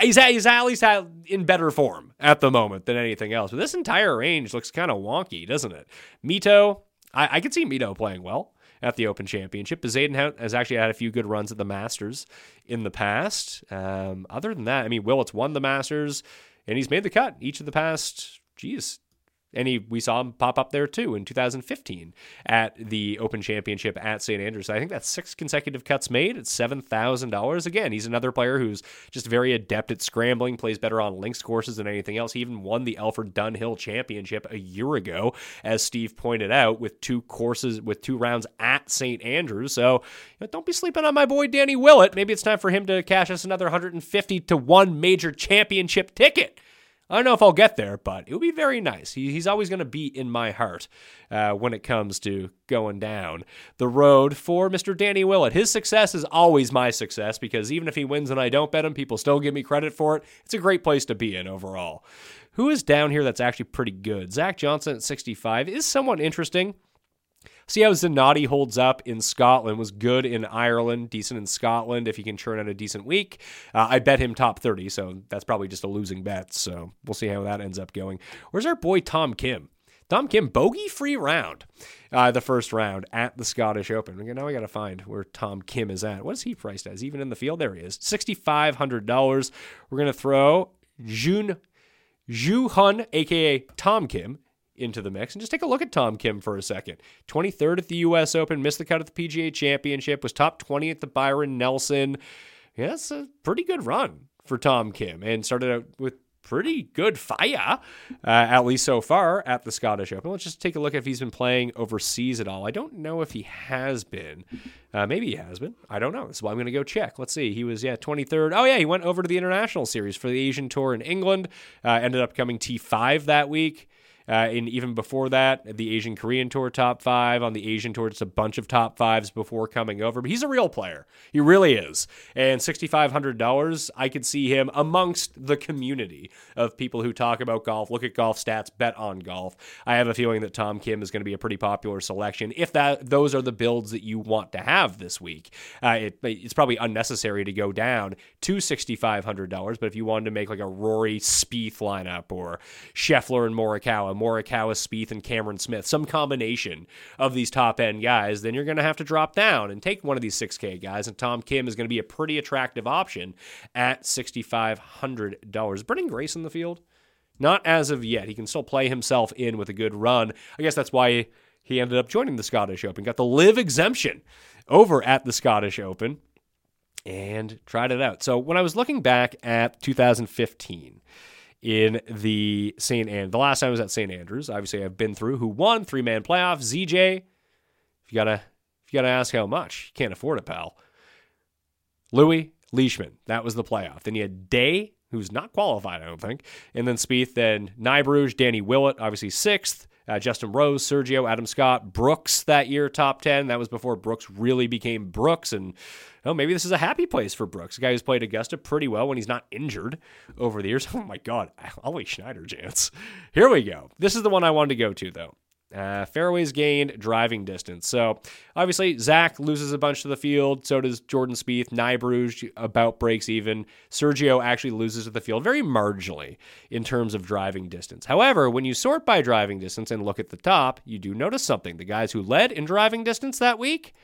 He's at, he's at least at, in better form at the moment than anything else. But this entire range looks kind of wonky, doesn't it? Mito, I, I could see Mito playing well at the Open Championship. Zadenhout has actually had a few good runs at the Masters in the past. Um, other than that, I mean, Willett's won the Masters, and he's made the cut each of the past, geez, And he, we saw him pop up there too in two thousand fifteen at the Open Championship at St Andrews. I think that's six consecutive cuts made at seven thousand dollars. Again, he's another player who's just very adept at scrambling, plays better on links courses than anything else. He even won the Alfred Dunhill Championship a year ago, as Steve pointed out, with two courses, with two rounds at St Andrews. So you know, don't be sleeping on my boy Danny Willett. Maybe it's time for him to cash us another one hundred fifty to one major championship ticket. I don't know if I'll get there, but it'll be very nice. He, he's always going to be in my heart uh, when it comes to going down the road for Mister Danny Willett. His success is always my success, because even if he wins and I don't bet him, people still give me credit for it. It's a great place to be in overall. Who is down here that's actually pretty good? Zach Johnson at sixty-five is somewhat interesting. See how Zanotti holds up in Scotland, was good in Ireland, decent in Scotland if he can churn out a decent week. Uh, I bet him top thirty, so that's probably just a losing bet, so we'll see how that ends up going. Where's our boy Tom Kim? Tom Kim, bogey-free round, uh, the first round at the Scottish Open. Now we got to find where Tom Kim is at. What is he priced as? Even in the field? There he is, six thousand five hundred dollars. We're going to throw Jun, Ju Hun, a k a. Tom Kim, into the mix, and just take a look at Tom Kim for a second. twenty-third at the U S Open, missed the cut at the P G A Championship, was top twenty at the Byron Nelson. Yeah, that's a pretty good run for Tom Kim, and started out with pretty good fire, uh, at least so far, at the Scottish Open. Let's just take a look if he's been playing overseas at all. I don't know if he has been. Uh, maybe he has been. I don't know. That's why I'm going to go check. Let's see. He was, yeah, twenty-third. Oh, yeah, he went over to the International Series for the Asian Tour in England. Uh, ended up coming T five that week. Uh, and even before that, the Asian Korean Tour top five, on the Asian Tour, just a bunch of top fives before coming over. But he's a real player. He really is. And six thousand five hundred dollars, I could see him amongst the community of people who talk about golf, look at golf stats, bet on golf. I have a feeling that Tom Kim is going to be a pretty popular selection if that those are the builds that you want to have this week. Uh, it, it's probably unnecessary to go down to six thousand five hundred dollars, but if you wanted to make like a Rory Spieth lineup or Scheffler and Morikawa, Morikawa, Spieth, and Cameron Smith, some combination of these top-end guys, then you're going to have to drop down and take one of these six K guys, and Tom Kim is going to be a pretty attractive option at six thousand five hundred dollars. Is Brendan Grace in the field? Not as of yet. He can still play himself in with a good run. I guess that's why he ended up joining the Scottish Open, got the live exemption over at the Scottish Open, and tried it out. So when I was looking back at two thousand fifteen, in the Saint And the last time I was at Saint Andrews, obviously I've been through who won three man playoff. Z J, if you gotta if you gotta ask how much, you can't afford it, pal. Louis Leishman, that was the playoff. Then you had Day, who's not qualified, I don't think, and then Spieth, then Nybruge, Danny Willett, obviously sixth. Uh, Justin Rose, Sergio, Adam Scott, Brooks that year, top ten. That was before Brooks really became Brooks. And oh, maybe this is a happy place for Brooks, a guy who's played Augusta pretty well when he's not injured over the years. Oh my God, Ollie Schneider chance. Here we go. This is the one I wanted to go to, though. Uh, fairways gained, driving distance. So obviously Zach loses a bunch to the field. So does Jordan Spieth. Nybruge about breaks even. Sergio actually loses to the field very marginally in terms of driving distance. However, when you sort by driving distance and look at the top, you do notice something. The guys who led in driving distance that week,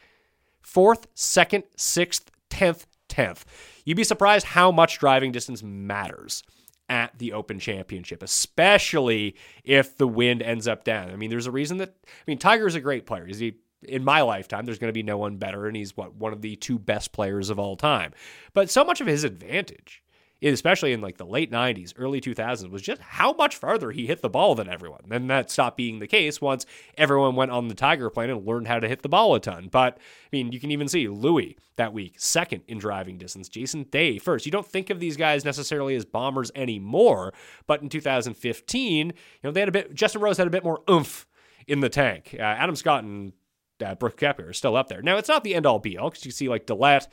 fourth, second, sixth, tenth, tenth. You'd be surprised how much driving distance matters at the Open Championship, especially if the wind ends up down. I mean, there's a reason that, I mean, Tiger's a great player. He's the, in my lifetime, there's going to be no one better, and he's what one of the two best players of all time. But so much of his advantage, especially in like the late nineties, early two thousands, was just how much farther he hit the ball than everyone. And that stopped being the case once everyone went on the Tiger plane and learned how to hit the ball a ton. But I mean, you can even see Louis that week, second in driving distance, Jason Day first. You don't think of these guys necessarily as bombers anymore, but in two thousand fifteen, you know, they had a bit, Justin Rose had a bit more oomph in the tank. Uh, Adam Scott and Uh, Brooke Koepka is still up there. Now, it's not the end-all be-all, because you see like Dillette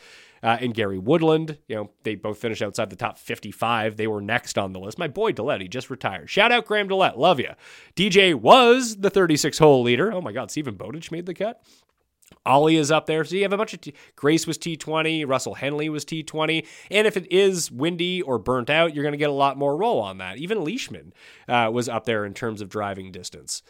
uh, and Gary Woodland, you know, they both finished outside the top fifty-five. They were next on the list. My boy Dillette, he just retired. Shout out Graham Dillette. Love you. D J was the thirty-six hole leader. Oh my God, Stephen Bowditch made the cut. Ollie is up there. So you have a bunch of t- Grace was T twenty, Russell Henley was T twenty, and if it is windy or burnt out, you're going to get a lot more roll on that. Even Leishman uh, was up there in terms of driving distance.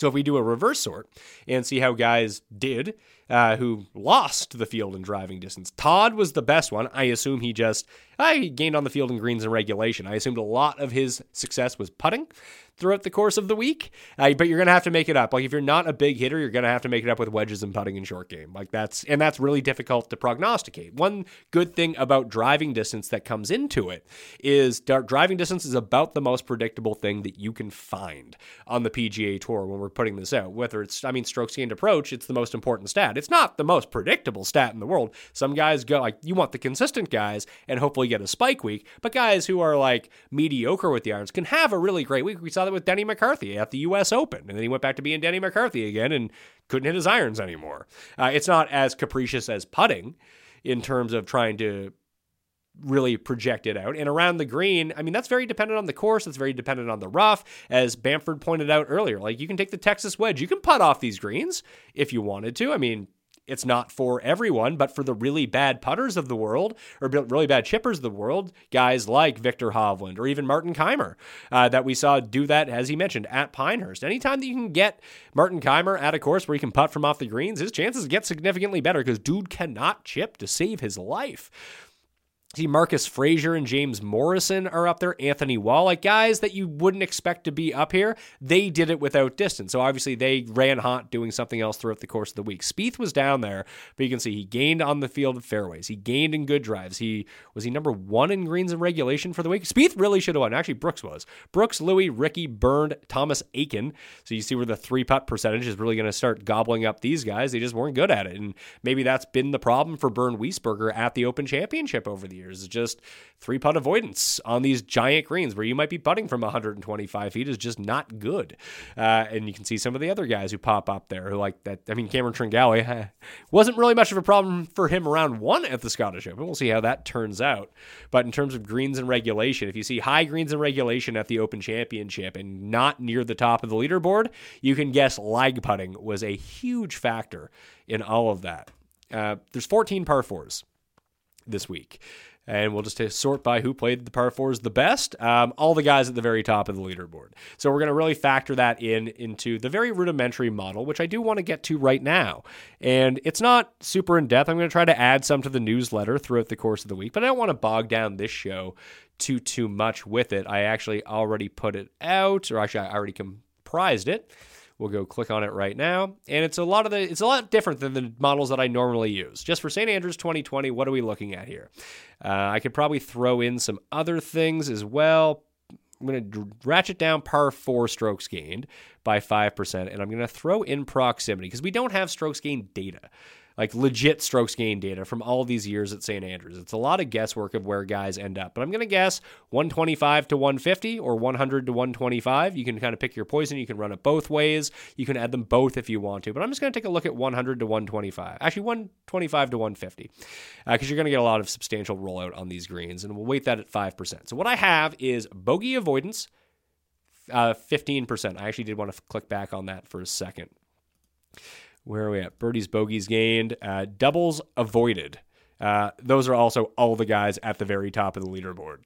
So if we do a reverse sort and see how guys did uh, who lost the field and driving distance. Todd was the best one. I assume he just uh, he gained on the field and greens in regulation. I assumed a lot of his success was putting throughout the course of the week, uh, but you're going to have to make it up. Like, if you're not a big hitter, you're going to have to make it up with wedges and putting and short game. Like, that's, and that's really difficult to prognosticate. One good thing about driving distance that comes into it is driving distance is about the most predictable thing that you can find on the P G A Tour when we're putting this out. Whether it's, I mean, strokes gained approach, it's the most important stat. It's not the most predictable stat in the world. Some guys go, like, you want the consistent guys and hopefully get a spike week, but guys who are, like, mediocre with the irons can have a really great week. We saw that with Denny McCarthy at the U S Open, and then he went back to being Denny McCarthy again and couldn't hit his irons anymore. Uh, it's not as capricious as putting in terms of trying to really project it out. And around the green, I mean, that's very dependent on the course. That's very dependent on the rough. As Bamford pointed out earlier, like, you can take the Texas wedge. You can putt off these greens if you wanted to. I mean, it's not for everyone, but for the really bad putters of the world, or really bad chippers of the world, guys like Victor Hovland or even Martin Keimer uh, that we saw do that, as he mentioned, at Pinehurst. Anytime that you can get Martin Keimer at a course where he can putt from off the greens, his chances get significantly better because dude cannot chip to save his life. See, Marcus Frazier and James Morrison are up there. Anthony Wall, like guys that you wouldn't expect to be up here, they did it without distance. So obviously they ran hot doing something else throughout the course of the week. Spieth was down there, but you can see he gained on the field of fairways. He gained in good drives. He was he number one in greens in regulation for the week. Spieth really should have won. Actually, Brooks was. Brooks, Louis, Ricky, Byrne, Thomas Aiken. So you see where the three-putt percentage is really going to start gobbling up these guys. They just weren't good at it. And maybe that's been the problem for Byrne Wiesberger at the Open Championship over the years. Is just three putt avoidance on these giant greens where you might be putting from one hundred twenty-five feet is just not good. Uh, and you can see some of the other guys who pop up there who like that. I mean, Cameron Tringali huh, wasn't really much of a problem for him round one at the Scottish Open. We'll see how that turns out. But in terms of greens in regulation, if you see high greens in regulation at the Open Championship and not near the top of the leaderboard, you can guess lag putting was a huge factor in all of that. Uh, there's fourteen par fours this week. And we'll just sort by who played the par fours the best. Um, all the guys at the very top of the leaderboard. So we're going to really factor that in into the very rudimentary model, which I do want to get to right now. And it's not super in depth. I'm going to try to add some to the newsletter throughout the course of the week, but I don't want to bog down this show too, too much with it. I actually already put it out, or actually I already comprised it. We'll go click on it right now. And it's a lot of the, it's a lot different than the models that I normally use. Just for Saint Andrews twenty twenty, what are we looking at here? Uh, I could probably throw in some other things as well. I'm going to ratchet down par four strokes gained by five percent. And I'm going to throw in proximity because we don't have strokes gained data, like legit strokes gained data from all these years at Saint Andrews. It's a lot of guesswork of where guys end up. But I'm going to guess one twenty-five to one fifty or one hundred to one twenty-five. You can kind of pick your poison. You can run it both ways. You can add them both if you want to. But I'm just going to take a look at one hundred to one twenty-five. Actually, one twenty-five to one fifty because uh, you're going to get a lot of substantial rollout on these greens. And we'll weight that at five percent. So what I have is bogey avoidance, uh, fifteen percent. I actually did want to click back on that for a second. Where are we at? Birdies, bogeys gained, uh, doubles avoided. Uh, those are also all the guys at the very top of the leaderboard.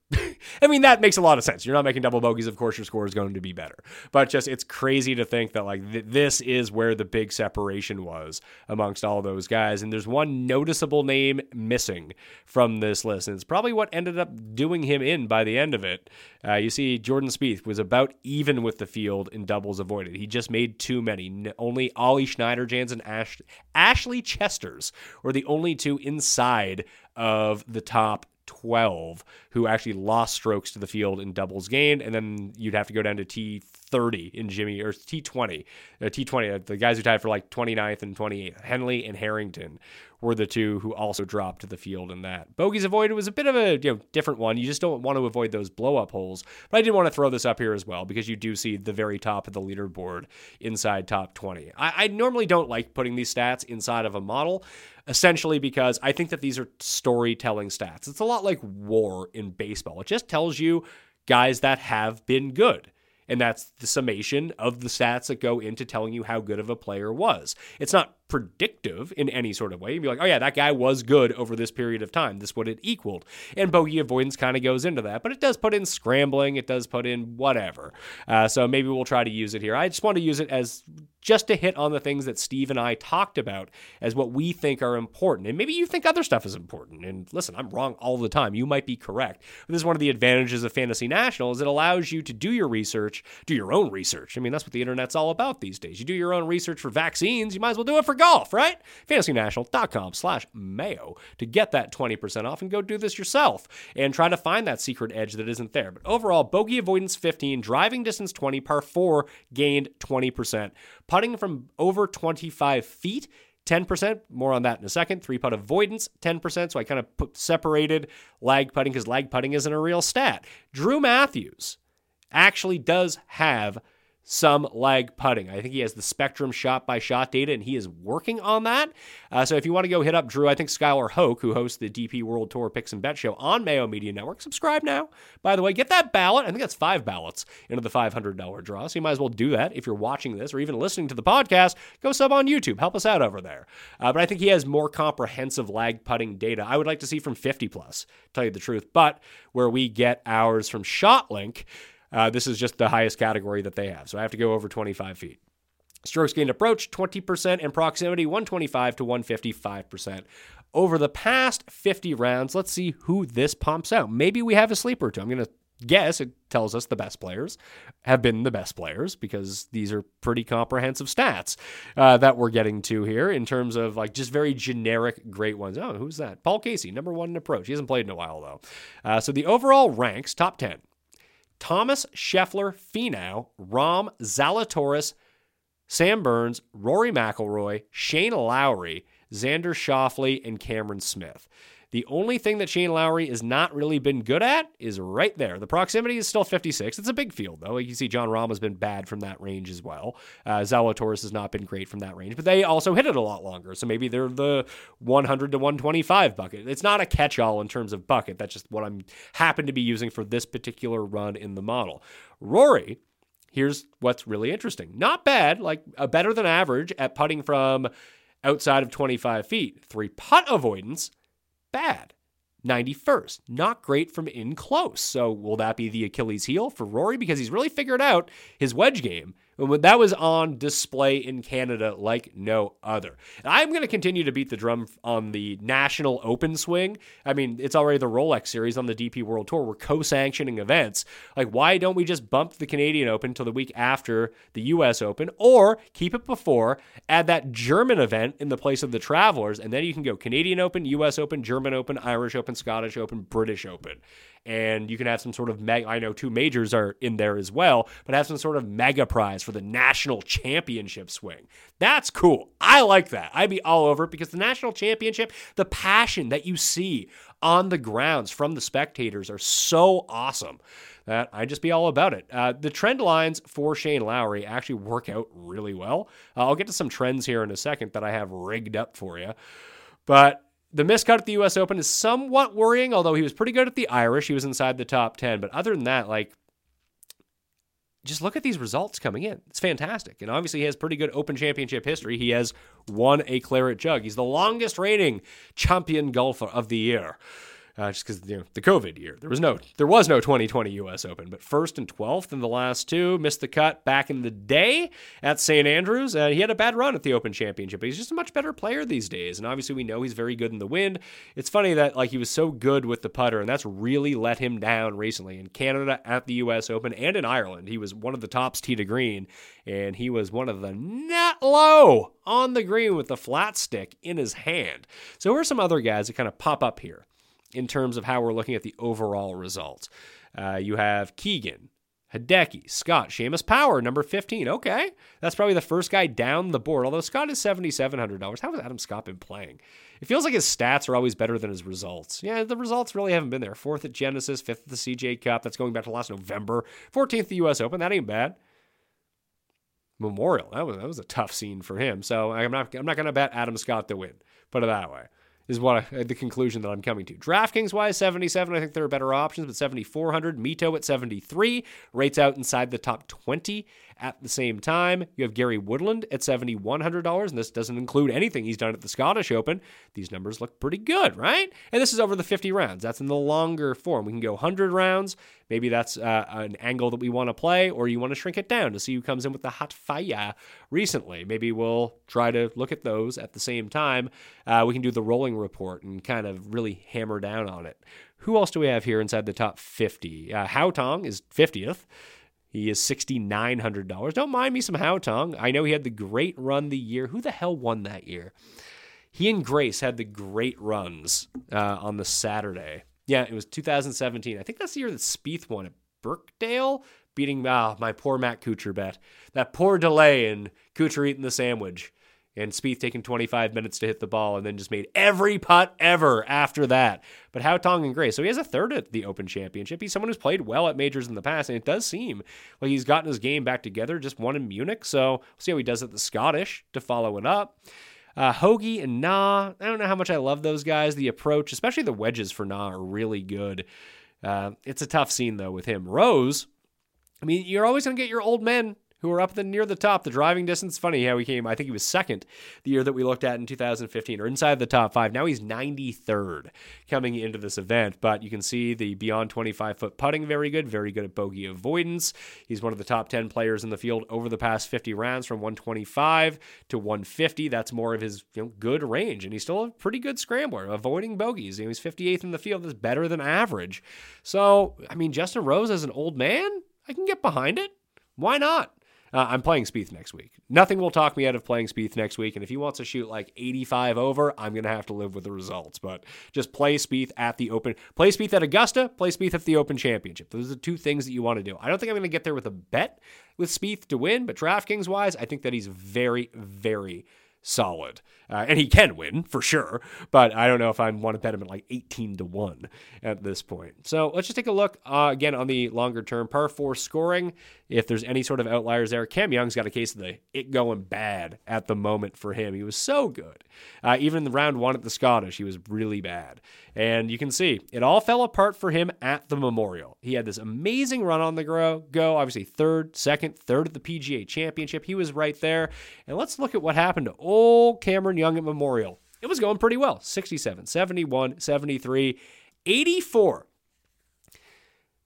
I mean, that makes a lot of sense. You're not making double bogeys. Of course, your score is going to be better. But just it's crazy to think that like th- this is where the big separation was amongst all those guys. And there's one noticeable name missing from this list. And it's probably what ended up doing him in by the end of it. Uh, you see, Jordan Spieth was about even with the field in doubles avoided. He just made too many. N- only Ollie Schneider, Jansen, Ash- Ashley Chesters were the only two inside of the top twelve who actually lost strokes to the field in doubles gained, and then you'd have to go down to T thirty in Jimmy, or T twenty. Uh, T twenty, the guys who tied for like twenty-ninth and twenty-eighth, Henley and Harrington, were the two who also dropped to the field in that. Bogeys avoided was a bit of a you know, different one. You just don't want to avoid those blow-up holes. But I did want to throw this up here as well because you do see the very top of the leaderboard inside top twenty. I, I normally don't like putting these stats inside of a model, essentially because I think that these are storytelling stats. It's a lot like W A R in baseball. It just tells you guys that have been good. And that's the summation of the stats that go into telling you how good of a player was. It's not predictive in any sort of way. You'd be like, oh yeah, that guy was good over this period of time. This is what it equaled. And bogey avoidance kind of goes into that, but it does put in scrambling. It does put in whatever. Uh, so maybe we'll try to use it here. I just want to use it as just to hit on the things that Steve and I talked about as what we think are important. And maybe you think other stuff is important. And listen, I'm wrong all the time. You might be correct. But this is one of the advantages of Fantasy National is it allows you to do your research, do your own research. I mean, that's what the internet's all about these days. You do your own research for vaccines. You might as well do it for golf, right? FantasyNational.com slash Mayo to get that twenty percent off and go do this yourself and try to find that secret edge that isn't there. But overall, bogey avoidance fifteen, driving distance twenty, par four gained twenty percent. Putting from over twenty-five feet, ten percent. More on that in a second. Three putt avoidance, ten percent. So I kind of put separated lag putting because lag putting isn't a real stat. Drew Matthews actually does have some lag putting. I think he has the Spectrum shot-by-shot data, and he is working on that. Uh, so if you want to go hit up Drew, I think Skylar Hoke, who hosts the D P World Tour Picks and Bet Show on Mayo Media Network, subscribe now. By the way, get that ballot. I think that's five ballots into the five hundred dollars draw, so you might as well do that if you're watching this or even listening to the podcast. Go sub on YouTube. Help us out over there. Uh, but I think he has more comprehensive lag putting data. I would like to see from fifty plus, tell you the truth. But where we get ours from ShotLink, Uh, this is just the highest category that they have. So I have to go over twenty-five feet. Strokes gained approach, twenty percent, and proximity, one twenty-five to one fifty, five percent. Over the past fifty rounds, let's see who this pumps out. Maybe we have a sleeper or two. I'm going to guess it tells us the best players have been the best players because these are pretty comprehensive stats uh, that we're getting to here in terms of like just very generic great ones. Oh, who's that? Paul Casey, number one in approach. He hasn't played in a while, though. Uh, so the overall ranks, top ten. Thomas Scheffler, Finau, Rahm, Zalatoris, Sam Burns, Rory McIlroy, Shane Lowry, Xander Schauffele, and Cameron Smith. The only thing that Shane Lowry has not really been good at is right there. The proximity is still fifty-six. It's a big field, though. You can see John Rahm has been bad from that range as well. Uh, Zalatoris has not been great from that range, but they also hit it a lot longer, so maybe they're the one hundred to one twenty-five bucket. It's not a catch-all in terms of bucket. That's just what I'm happen to be using for this particular run in the model. Rory, here's what's really interesting. Not bad, like a better than average at putting from outside of twenty-five feet. Three-putt avoidance, bad. ninety-first. Not great from in close. So will that be the Achilles heel for Rory? Because he's really figured out his wedge game. And that was on display in Canada like no other. And I'm going to continue to beat the drum on the National Open swing. I mean, it's already the Rolex Series on the D P World Tour. We're co-sanctioning events. Like, why don't we just bump the Canadian Open till the week after the U S Open? Or keep it before, add that German event in the place of the Travelers, and then you can go Canadian Open, U S Open, German Open, Irish Open, Scottish Open, British Open. And you can have some sort of mega, I know two majors are in there as well, but have some sort of mega prize for the national championship swing. That's cool. I like that. I'd be all over it because the national championship, the passion that you see on the grounds from the spectators are so awesome that I'd just be all about it. Uh, the trend lines for Shane Lowry actually work out really well. Uh, I'll get to some trends here in a second that I have rigged up for you, but the miscut at the U S Open is somewhat worrying, although he was pretty good at the Irish. He was inside the top ten. But other than that, like, just look at these results coming in. It's fantastic. And obviously, he has pretty good Open Championship history. He has won a claret jug. He's the longest reigning champion golfer of the year. Uh, just because, you know, the COVID year, there was no, there was no twenty twenty U S Open, but first and twelfth in the last two, missed the cut back in the day at St Andrews, and he had a bad run at the Open Championship, but he's just a much better player these days, and obviously we know he's very good in the wind. It's funny that, like, he was so good with the putter, and that's really let him down recently in Canada at the U S Open and in Ireland. He was one of the tops tee to green, and he was one of the nut low on the green with the flat stick in his hand. So who are some other guys that kind of pop up here in terms of how we're looking at the overall results? Uh, you have Keegan, Hideki, Scott, Seamus Power, number fifteen. Okay, that's probably the first guy down the board, although Scott is seventy-seven hundred dollars. How has Adam Scott been playing? It feels like his stats are always better than his results. Yeah, the results really haven't been there. Fourth at Genesis, fifth at the C J Cup. That's going back to last November. fourteenth at the U S Open. That ain't bad. Memorial, that was that was a tough scene for him. So I'm not, I'm not going to bet Adam Scott to win. Put it that way. Is what I, the conclusion that I'm coming to. DraftKings wise, seventy-seven. I think there are better options, but seventy-four hundred. Mito at seventy-three rates out inside the top twenty at the same time. You have Gary Woodland at seven thousand one hundred dollars, and this doesn't include anything he's done at the Scottish Open. These numbers look pretty good, right? And this is over the fifty rounds. That's in the longer form. We can go one hundred rounds. Maybe that's uh, an angle that we want to play, or you want to shrink it down to see who comes in with the hot fire recently. Maybe we'll try to look at those at the same time. Uh, we can do the rolling report and kind of really hammer down on it. Who else do we have here inside the top fifty? Uh, Hao Tong is fiftieth. He is six thousand nine hundred dollars. Don't mind me some Hao Tong. I know he had the great run the year. Who the hell won that year? He and Grace had the great runs uh, on the Saturday. Yeah, it was two thousand seventeen. I think that's the year that Spieth won at Birkdale, beating ah, my poor Matt Kuchar bet. That poor delay in Kuchar eating the sandwich and Spieth taking twenty-five minutes to hit the ball and then just made every putt ever after that. But Hao Tong and Gray. So he has a third at the Open Championship. He's someone who's played well at majors in the past, and it does seem like he's gotten his game back together, just won in Munich. So we'll see how he does at the Scottish to follow it up. Uh, Hoagie and Nah, I don't know how much I love those guys. The approach, especially the wedges for Nah, are really good. Uh, it's a tough scene, though, with him. Rose, I mean, you're always going to get your old men who are up the, near the top. The driving distance, funny how he came, I think he was second the year that we looked at in two thousand fifteen, or inside the top five. Now he's ninety-third coming into this event, but you can see the beyond twenty-five-foot putting very good, very good at bogey avoidance. He's one of the top ten players in the field over the past fifty rounds, from one twenty-five to one fifty. That's more of his you know, good range, and he's still a pretty good scrambler, avoiding bogeys. You know, he's fifty-eighth in the field. That's better than average. So, I mean, Justin Rose as an old man, I can get behind it. Why not? Uh, I'm playing Spieth next week. Nothing will talk me out of playing Spieth next week, and if he wants to shoot like eighty-five over, I'm going to have to live with the results. But just play Spieth at the Open. Play Spieth at Augusta, play Spieth at the Open Championship. Those are the two things that you want to do. I don't think I'm going to get there with a bet with Spieth to win, but DraftKings-wise, I think that he's very, very solid. Uh, and he can win, for sure, but I don't know if I want to bet him at like eighteen to one at this point. So let's just take a look, uh, again, on the longer-term par four scoring, if there's any sort of outliers there. Cam Young's got a case of the it going bad at the moment for him. He was so good. Uh, even in the round one at the Scottish, he was really bad. And you can see, it all fell apart for him at the Memorial. He had this amazing run on the go, obviously third, second, third at the P G A Championship. He was right there. And let's look at what happened to Old Old Cameron Young at Memorial. It was going pretty well. sixty-seven, seventy-one, seventy-three, eighty-four.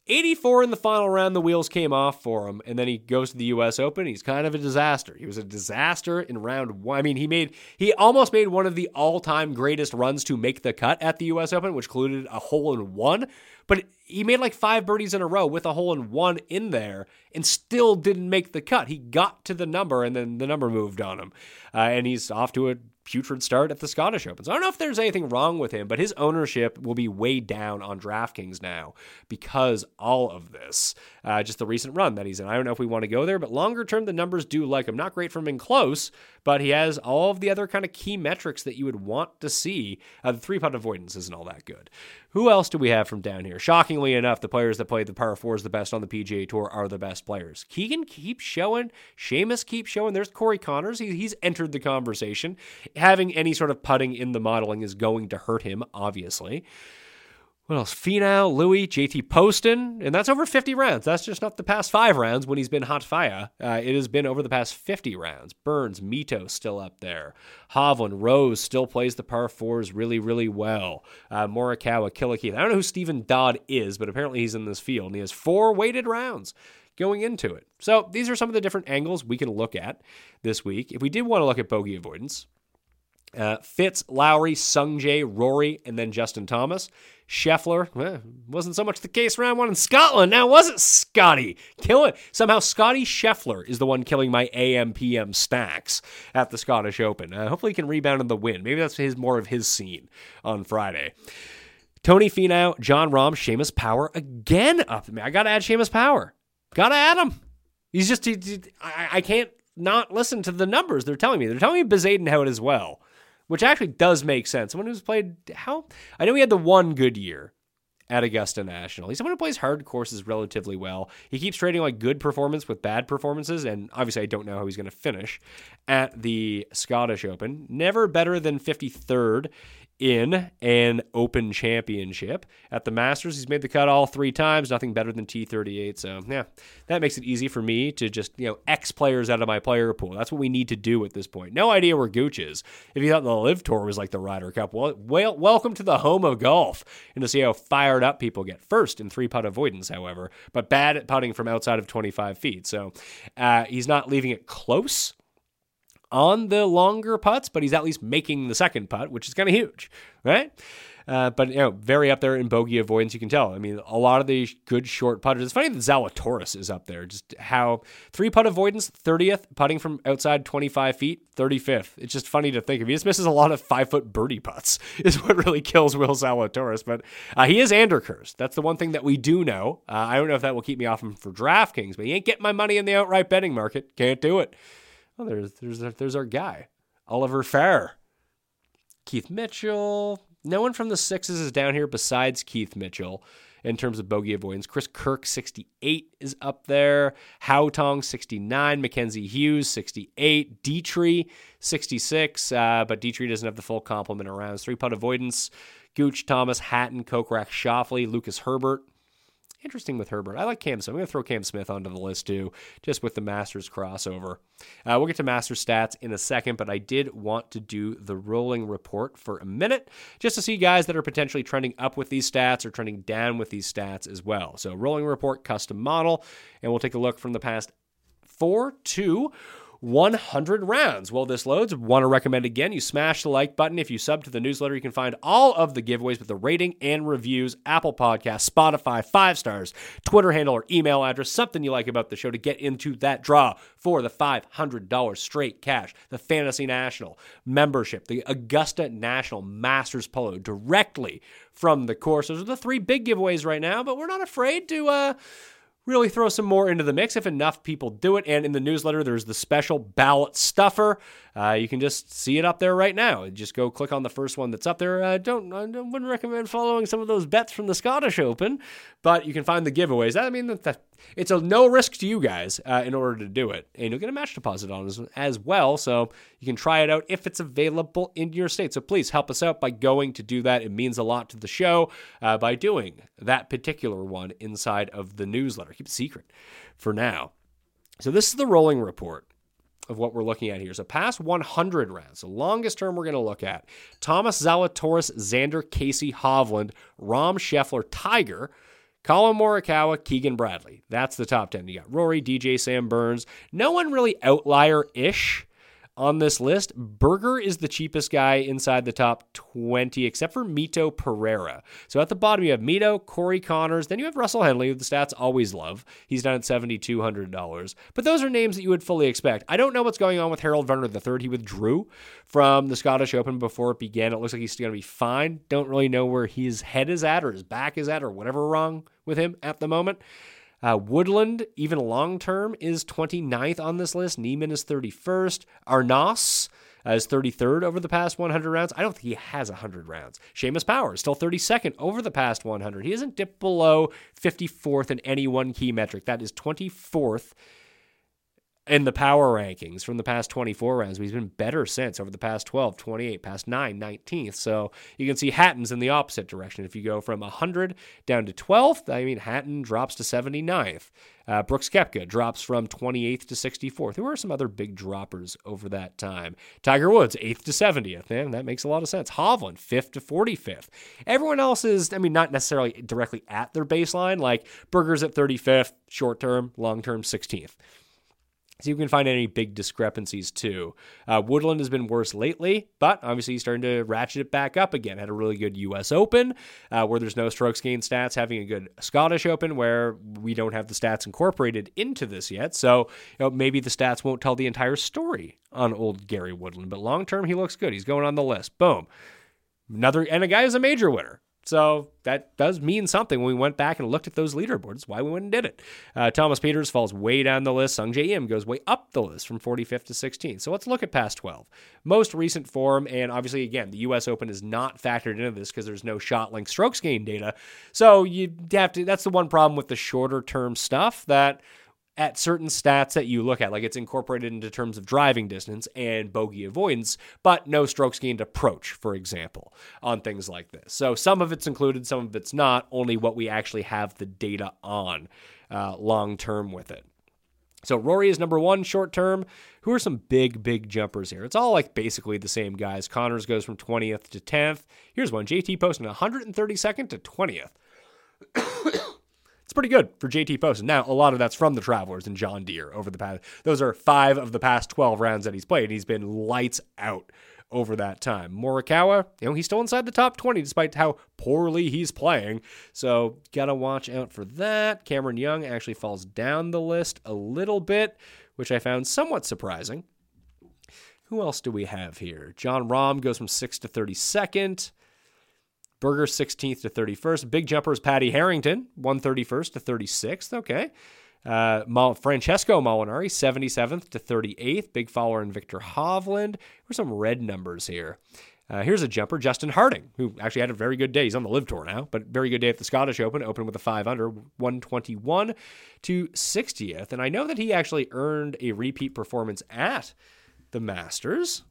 eighty-four in the final round, the wheels came off for him, and then he goes to the U S Open. He's kind of a disaster. He was a disaster in round one. I mean, he made he almost made one of the all-time greatest runs to make the cut at the U S Open, which included a hole-in-one, but he made like five birdies in a row with a hole-in-one in there and still didn't make the cut. He got to the number, and then the number moved on him, uh, and he's off to a putrid start at the Scottish Open. So I don't know if there's anything wrong with him, but his ownership will be way down on DraftKings now because all of this, uh, just the recent run that he's in. I don't know if we want to go there, but longer term, the numbers do like him. Not great from in close, but he has all of the other kind of key metrics that you would want to see. Uh, the three-putt avoidance isn't all that good. Who else do we have from down here? Shockingly enough, the players that played the par fours the best on the P G A Tour are the best players. Keegan keeps showing. Seamus keeps showing. There's Corey Connors. He, he's entered the conversation. Having any sort of putting in the modeling is going to hurt him, obviously. What else? Finau, Louis, J T Poston, and that's over fifty rounds. That's just not the past five rounds when he's been hot fire. Uh, it has been over the past fifty rounds. Burns, Mito still up there. Hovland, Rose still plays the par fours really, really well. Uh, Morikawa, Killick. I don't know who Stephen Dodd is, but apparently he's in this field, and he has four weighted rounds going into it. So these are some of the different angles we can look at this week. If we did want to look at bogey avoidance, Uh, Fitz, Lowry, Sungjae, Rory, and then Justin Thomas. Scheffler, well, wasn't so much the case round one in Scotland. Now, was it Scotty? Kill it. Somehow, Scotty Scheffler is the one killing my A M P M stacks at the Scottish Open. Uh, hopefully, he can rebound in the win. Maybe that's his more of his scene on Friday. Tony Finau, John Rahm, Seamus Power again up. I got to add Seamus Power. Got to add him. He's just, he, he, I, I can't not listen to the numbers they're telling me. They're telling me Bezaden how it is well, which actually does make sense. Someone who's played, how? I know he had the one good year at Augusta National. He's someone who plays hard courses relatively well. He keeps trading like good performance with bad performances, and obviously I don't know how he's going to finish at the Scottish Open. Never better than fifty-third in an Open Championship. At the Masters, he's made the cut all three times, nothing better than T thirty-eight. So, yeah, that makes it easy for me to just, you know, X players out of my player pool. That's what we need to do at this point. No idea where Gooch is. If you thought the LIV Tour was like the Ryder Cup, well, well, welcome to the home of golf. And to see how fired up people get. First in three-putt avoidance, however, but bad at putting from outside of twenty-five feet. So uh, he's not leaving it close on the longer putts, but he's at least making the second putt, which is kind of huge, right? Uh, but, you know, very up there in bogey avoidance, you can tell. I mean, a lot of the good short putters. It's funny that Zalatoris is up there. Just how three-putt avoidance, thirtieth, putting from outside twenty-five feet, thirty-fifth. It's just funny to think of. He just misses a lot of five-foot birdie putts is what really kills Will Zalatoris. But uh, he is andercursed. That's the one thing that we do know. Uh, I don't know if that will keep me off him for DraftKings, but he ain't getting my money in the outright betting market. Can't do it. Oh, there's there's there's our guy, Oliver Farr, Keith Mitchell. No one from the sixes is down here besides Keith Mitchell in terms of bogey avoidance. Chris Kirk, sixty-eight, is up there. Hautong, sixty-nine. Mackenzie Hughes, sixty-eight. Dietrich, sixty-six. Uh, but Dietrich doesn't have the full complement of rounds. Three-putt avoidance, Gooch, Thomas, Hatton, Kokrak, Schauffele, Lucas Herbert. Interesting with Herbert. I like Cam Smith. I'm going to throw Cam Smith onto the list too, just with the Masters crossover. Uh, we'll get to Masters stats in a second, but I did want to do the rolling report for a minute just to see guys that are potentially trending up with these stats or trending down with these stats as well. So rolling report, custom model, and we'll take a look from the past four to one hundred rounds. Well, this loads. Want to recommend again, you smash the like button. If you sub to the newsletter, you can find all of the giveaways with the rating and reviews, Apple Podcasts, Spotify, five stars, Twitter handle or email address, something you like about the show to get into that draw for the five hundred dollars straight cash, the Fantasy National membership, the Augusta National Masters Polo directly from the course. Those are the three big giveaways right now, but we're not afraid to, uh, really throw some more into the mix if enough people do it. And in the newsletter, there's the special ballot stuffer. Uh, you can just see it up there right now. Just go click on the first one that's up there. Uh, don't, I don't, wouldn't recommend following some of those bets from the Scottish Open, but you can find the giveaways. I mean, that, that, it's a no risk to you guys uh, in order to do it. And you'll get a match deposit on as, as well. So you can try it out if it's available in your state. So please help us out by going to do that. It means a lot to the show uh, by doing that particular one inside of the newsletter. Keep it secret for now. So this is the rolling report of what we're looking at here. So past one hundred rounds, the longest term we're going to look at. Thomas Zalatoris, Xander Casey Hovland, Rom Scheffler, Tiger, Colin Morikawa, Keegan Bradley. That's the top ten. You got Rory, D J, Sam Burns. No one really outlier-ish on this list. Berger is the cheapest guy inside the top twenty, except for Mito Pereira. So at the bottom, you have Mito, Corey Connors. Then you have Russell Henley, who the stats always love. He's down at seven thousand two hundred dollars. But those are names that you would fully expect. I don't know what's going on with Harold Varner the third. He withdrew from the Scottish Open before it began. It looks like he's going to be fine. Don't really know where his head is at or his back is at or whatever wrong with him at the moment. Uh, Woodland, even long-term, is twenty-ninth on this list. Neiman is thirty-first. Arnaz uh, is thirty-third over the past one hundred rounds. I don't think he has one hundred rounds. Seamus Power is still thirty-second over the past one hundred. He hasn't dipped below fifty-fourth in any one key metric. That is twenty-fourth in the power rankings from the past twenty-four rounds. But he's been better since over the past twelve, twenty-eight, past nine, nineteenth. So you can see Hatton's in the opposite direction. If you go from one hundred down to twelfth, I mean, Hatton drops to seventy-ninth. Uh, Brooks Koepka drops from twenty-eighth to sixty-fourth. Who are some other big droppers over that time? Tiger Woods, eighth to seventieth. Man, that makes a lot of sense. Hovland, fifth to forty-fifth. Everyone else is, I mean, not necessarily directly at their baseline, like Berger's at thirty-fifth, short-term, long-term, sixteenth. So you can find any big discrepancies too. Uh, Woodland has been worse lately, but obviously he's starting to ratchet it back up again. Had a really good U S Open uh, where there's no strokes gain stats, having a good Scottish Open where we don't have the stats incorporated into this yet. So you know, maybe the stats won't tell the entire story on old Gary Woodland, but long-term he looks good. He's going on the list. Boom. Another, and a guy who's a major winner. So that does mean something when we went back and looked at those leaderboards, why we went and did it. Uh, Thomas Peters falls way down the list. Sung J M goes way up the list from forty-fifth to sixteenth. So let's look at past twelve. Most recent form, and obviously, again, the U S Open is not factored into this because there's no ShotLink strokes gain data. So you have to, that's the one problem with the shorter term stuff that at certain stats that you look at, like it's incorporated into terms of driving distance and bogey avoidance, but no strokes gained approach, for example, on things like this. So some of it's included, some of it's not, only what we actually have the data on uh, long term with it. So Rory is number one short term. Who are some big, big jumpers here? It's all like basically the same guys. Connors goes from twentieth to tenth. Here's one. J T Poston, one hundred thirty-second to twentieth. It's pretty good for J T Poston. Now, a lot of that's from the Travelers and John Deere over the past. Those are five of the past twelve rounds that he's played. He's been lights out over that time. Morikawa, you know, he's still inside the top twenty despite how poorly he's playing. So got to watch out for that. Cameron Young actually falls down the list a little bit, which I found somewhat surprising. Who else do we have here? John Rahm goes from sixth to thirty-second. Berger sixteenth to thirty-first. Big jumper is Patty Harrington, one hundred thirty-first to thirty-sixth. Okay. Uh, Mal- Francesco Molinari, seventy-seventh to thirty-eighth. Big follower in Victor Hovland. There's some red numbers here. Uh, here's a jumper, Justin Harding, who actually had a very good day. He's on the LIV Tour now, but very good day at the Scottish Open. Opened with a five under, one hundred twenty-one to sixtieth. And I know that he actually earned a repeat performance at the Masters.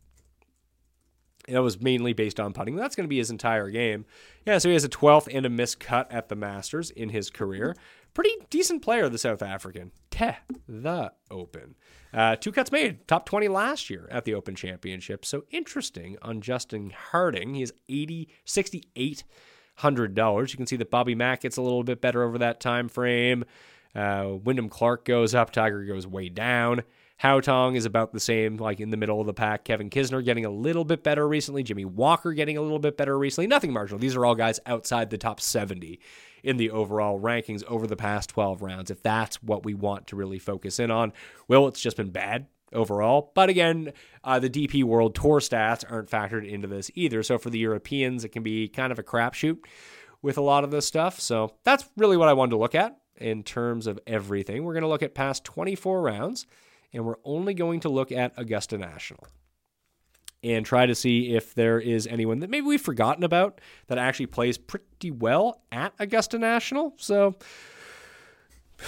That was mainly based on putting. That's going to be his entire game. Yeah, so he has a twelfth and a missed cut at the Masters in his career. Pretty decent player, the South African. Teh, the Open. Uh, two cuts made. Top twenty last year at the Open Championship. So interesting on Justin Harding. He is six thousand eight hundred dollars. You can see that Bobby Mack gets a little bit better over that time frame. Uh, Wyndham Clark goes up. Tiger goes way down. Hautong is about the same, like in the middle of the pack. Kevin Kisner getting a little bit better recently. Jimmy Walker getting a little bit better recently. Nothing marginal. These are all guys outside the top seventy in the overall rankings over the past twelve rounds, if that's what we want to really focus in on. Well, it's just been bad overall. But again, uh, the D P World Tour stats aren't factored into this either. So for the Europeans, it can be kind of a crapshoot with a lot of this stuff. So that's really what I wanted to look at in terms of everything. We're going to look at past twenty-four rounds. And we're only going to look at Augusta National and try to see if there is anyone that maybe we've forgotten about that actually plays pretty well at Augusta National. So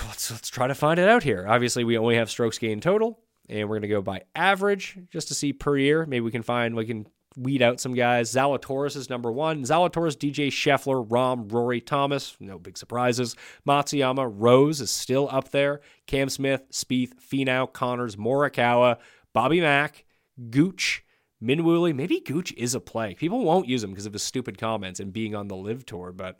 let's let's try to find it out here. Obviously, we only have strokes gained total, and we're going to go by average just to see per year. Maybe we can find, we can weed out some guys. Zalatoris is number one. Zalatoris, D J Scheffler, Rahm, Rory, Thomas. No big surprises. Matsuyama, Rose is still up there. Cam Smith, Spieth, Finau, Connors, Morikawa, Bobby Mack, Gooch, Min Wooley. Maybe Gooch is a play. People won't use him because of his stupid comments and being on the LIV Tour, but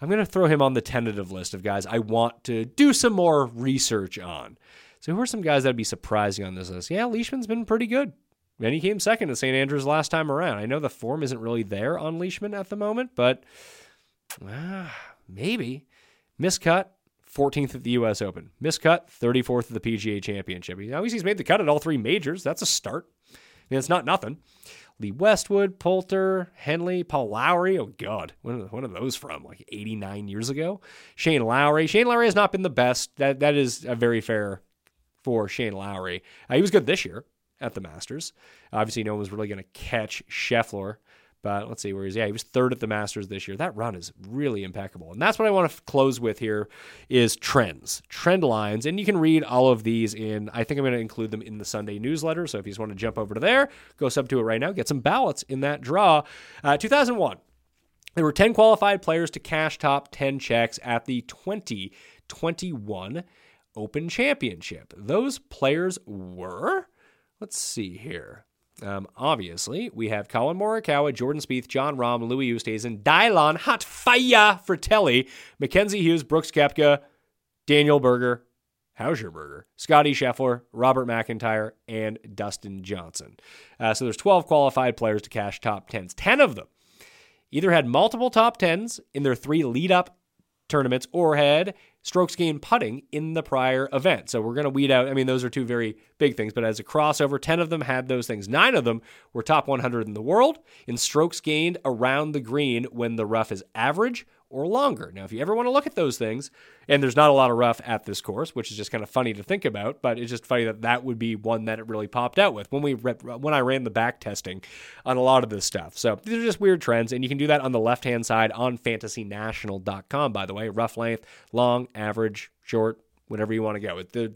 I'm going to throw him on the tentative list of guys I want to do some more research on. So who are some guys that would be surprising on this list? Yeah, Leishman's been pretty good. And he came second at Saint Andrews last time around. I know the form isn't really there on Leishman at the moment, but uh, maybe. Miscut, fourteenth at the U S Open. Miscut, thirty-fourth at the P G A Championship. At least he's made the cut at all three majors. That's a start. I mean, it's not nothing. Lee Westwood, Poulter, Henley, Paul Lowry. Oh, God. When are, when are those from? Like eighty-nine years ago? Shane Lowry. Shane Lowry has not been the best. That That is a very fair for Shane Lowry. Uh, he was good this year at the Masters. Obviously, no one was really going to catch Scheffler, but let's see where he's. Yeah, he was third at the Masters this year. That run is really impeccable. And that's what I want to f- close with here is trends, trend lines. And you can read all of these in, I think I'm going to include them in the Sunday newsletter. So if you just want to jump over to there, go sub to it right now, get some ballots in that draw. Uh, two thousand one, there were ten qualified players to cash top ten checks at the twenty twenty-one Open Championship. Those players were... Let's see here. Um, obviously, we have Colin Morikawa, Jordan Spieth, John Rahm, Louis Oosthuizen, Dylan Hatfaya Fratelli, Mackenzie Hughes, Brooks Koepka, Daniel Berger, Hauserberger, Scotty Scheffler, Robert McIntyre, and Dustin Johnson. Uh, so there's twelve qualified players to cash top tens. ten of them either had multiple top tens in their three lead-up tournaments or had strokes gained putting in the prior event. So we're going to weed out. I mean, those are two very big things, but as a crossover, ten of them had those things. Nine of them were top one hundred in the world in strokes gained around the green when the rough is average or longer. Now, if you ever want to look at those things, and there's not a lot of rough at this course, which is just kind of funny to think about, but it's just funny that that would be one that it really popped out with when we rep, when I ran the back testing on a lot of this stuff. So these are just weird trends, and you can do that on the left-hand side on fantasy national dot com, by the way. Rough length, long, average, short, whatever you want to go. It, the,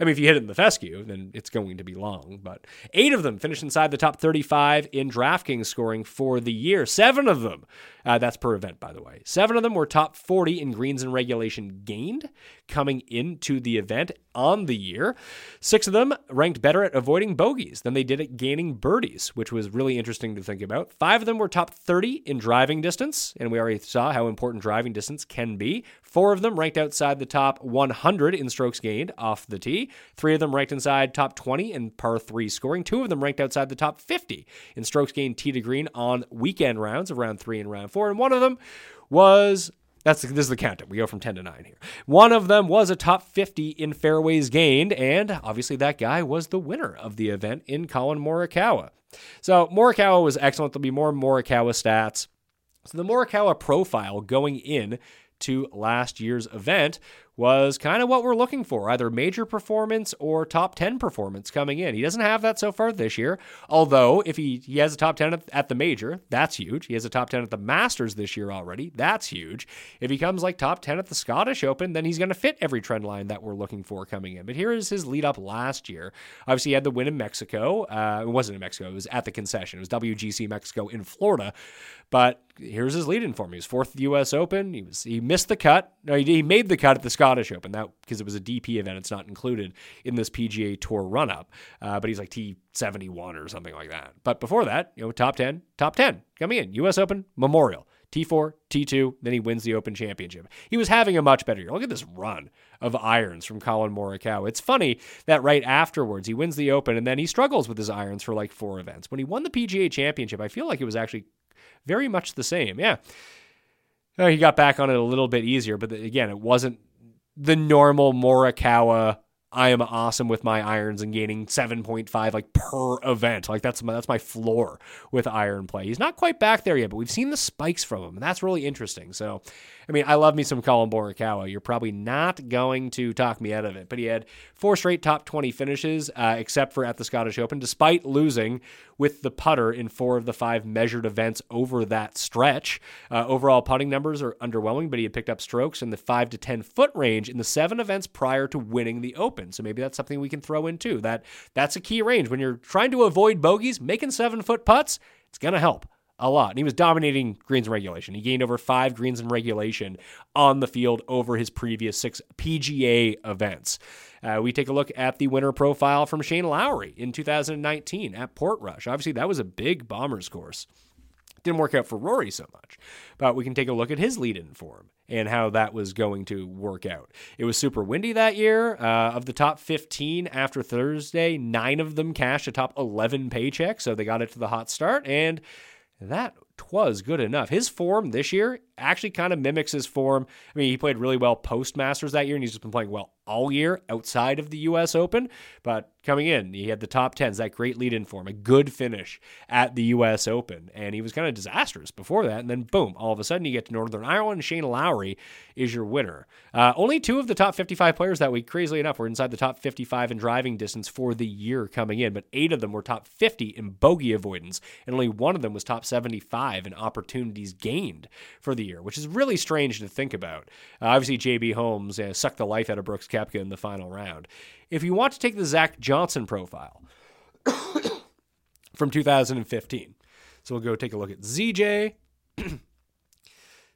I mean, if you hit it in the fescue, then it's going to be long. But eight of them finished inside the top thirty-five in DraftKings scoring for the year. Seven of them, uh, that's per event, by the way. Seven of them were top forty in greens and regulation gained coming into the event on the year. Six of them ranked better at avoiding bogeys than they did at gaining birdies, which was really interesting to think about. Five of them were top thirty in driving distance, and we already saw how important driving distance can be. Four of them ranked outside the top one hundred in strokes gained off the tee. Three of them ranked inside top twenty in par three scoring. Two of them ranked outside the top fifty in strokes gained tee to green on weekend rounds of round three and round four. And one of them was... That's the, this is the countdown. We go from ten to nine here. One of them was a top fifty in fairways gained, and obviously that guy was the winner of the event in Colin Morikawa. So Morikawa was excellent. There'll be more Morikawa stats. So the Morikawa profile going in to last year's event was kind of what we're looking for, either major performance or top ten performance coming in. He doesn't have that so far this year, although if he, he has a top ten at the major, that's huge. He has a top ten at the Masters this year already. That's huge. If he comes like top ten at the Scottish Open, then he's going to fit every trend line that we're looking for coming in. But here is his lead up last year. Obviously, he had the win in Mexico. Uh, it wasn't in Mexico. It was at the concession. It was W G C Mexico in Florida. But here's his lead in form. He was fourth at the U S Open. He was he missed the cut. No, he, he made the cut at the Scottish Scottish Open, that because it was a D P event, it's not included in this P G A Tour run-up, uh, but he's like T seventy-one or something like that. But before that, you know, top ten, top ten, coming in, U S Open, Memorial, T four, T two, then he wins the Open Championship. He was having a much better year. Look at this run of irons from Colin Morikawa. It's funny that right afterwards, he wins the Open, and then he struggles with his irons for like four events. When he won the P G A Championship, I feel like it was actually very much the same. Yeah, oh, he got back on it a little bit easier, but the, again, it wasn't the normal Morikawa, I am awesome with my irons and gaining seven point five like per event. Like that's my, that's my floor with iron play. He's not quite back there yet, but we've seen the spikes from him, and that's really interesting. So, I mean, I love me some Colin Morikawa. You're probably not going to talk me out of it, but he had four straight top twenty finishes, uh, except for at the Scottish Open, despite losing with the putter in four of the five measured events over that stretch. Uh, overall putting numbers are underwhelming, but he had picked up strokes in the five to ten foot range in the seven events prior to winning the Open. So maybe that's something we can throw in too. That, that's a key range. When you're trying to avoid bogeys, making seven-foot putts, it's going to help a lot. And he was dominating greens in regulation. He gained over five greens in regulation on the field over his previous six P G A events. Uh, we take a look at the winner profile from Shane Lowry in two thousand nineteen at Portrush. Obviously, that was a big Bombers course. Didn't work out for Rory so much, but we can take a look at his lead-in form and how that was going to work out. It was super windy that year. Uh, of the top fifteen after Thursday, nine of them cashed a top eleven paycheck, so they got it to the hot start, and that was good enough. His form this year actually kind of mimics his form. I mean, he played really well post-Masters that year, and he's just been playing well all year outside of the U S Open. But coming in, he had the top tens, that great lead-in form, a good finish at the U S Open. And he was kind of disastrous before that. And then, boom, all of a sudden you get to Northern Ireland. Shane Lowry is your winner. Uh, only two of the top fifty-five players that week, crazily enough, were inside the top fifty-five in driving distance for the year coming in. But eight of them were top fifty in bogey avoidance. And only one of them was top seventy-five in opportunities gained for the year, which is really strange to think about. Uh, obviously, J B Holmes uh, sucked the life out of Brooks Koepka in the final round. If you want to take the Zach Johnson profile from two thousand fifteen, so we'll go take a look at Z J,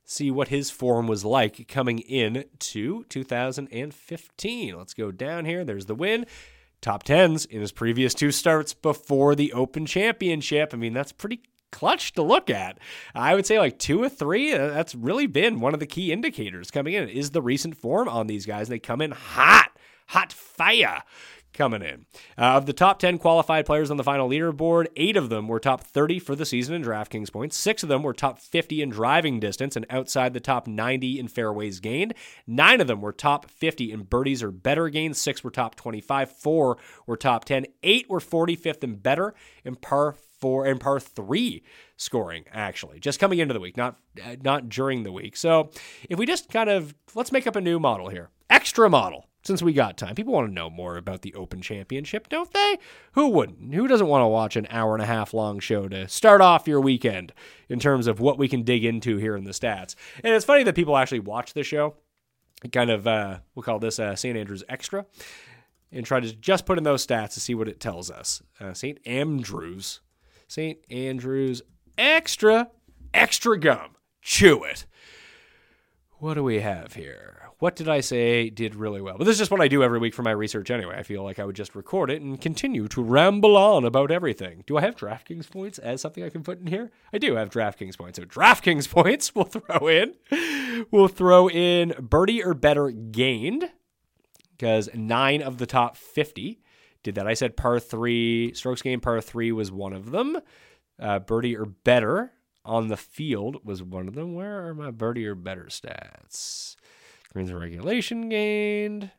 see what his form was like coming in to two thousand fifteen. Let's go down here. There's the win. Top tens in his previous two starts before the Open Championship. I mean, that's pretty clutch to look at. I would say like two or three. Uh, that's really been one of the key indicators coming in is the recent form on these guys. They come in hot, hot fire coming in. Uh, of the top ten qualified players on the final leaderboard, eight of them were top thirty for the season in DraftKings points. Six of them were top fifty in driving distance and outside the top ninety in fairways gained. Nine of them were top fifty in birdies or better gained. Six were top twenty-five. Four were top ten. Eight were forty-fifth and better in par four and par three scoring, actually, just coming into the week, not uh, not during the week. So if we just kind of, let's make up a new model here. Extra model. Since we got time, people want to know more about the Open Championship, don't they? Who wouldn't? Who doesn't want to watch an hour and a half long show to start off your weekend in terms of what we can dig into here in the stats? And it's funny that people actually watch the show. kind of, uh, we'll call this uh, St Andrews Extra, and try to just put in those stats to see what it tells us. Uh, St Andrews, St Andrews Extra, extra gum. Chew it. What do we have here? What did I say did really well? But this is just what I do every week for my research anyway. I feel like I would just record it and continue to ramble on about everything. Do I have DraftKings points as something I can put in here? I do have DraftKings points. So DraftKings points we'll throw in. We'll throw in birdie or better gained, because nine of the top fifty did that. I said par three, strokes gained par three was one of them. Uh, birdie or better on the field was one of them. Where are my birdie or better stats? Greens and regulation gained.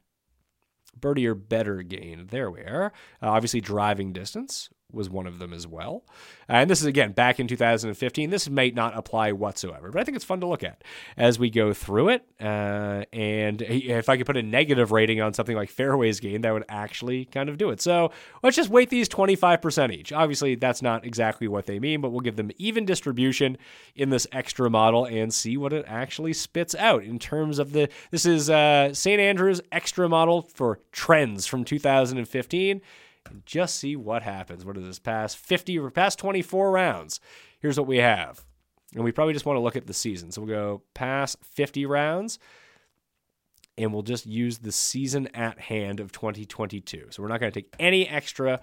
Birdie or better gained. There we are. Uh, obviously, driving distance was one of them as well. Uh, and this is, again, back in two thousand fifteen. This might not apply whatsoever, but I think it's fun to look at as we go through it. Uh, and if I could put a negative rating on something like fairways gained, that would actually kind of do it. So let's just weight these twenty-five percent each. Obviously, that's not exactly what they mean, but we'll give them even distribution in this extra model and see what it actually spits out in terms of the, this is uh, Saint Andrews extra model for trends from two thousand fifteen. Just see what happens. What is this past fifty or past twenty-four rounds? Here's what we have. And we probably just want to look at the season. So we'll go past fifty rounds and we'll just use the season at hand of twenty twenty-two. So we're not going to take any extra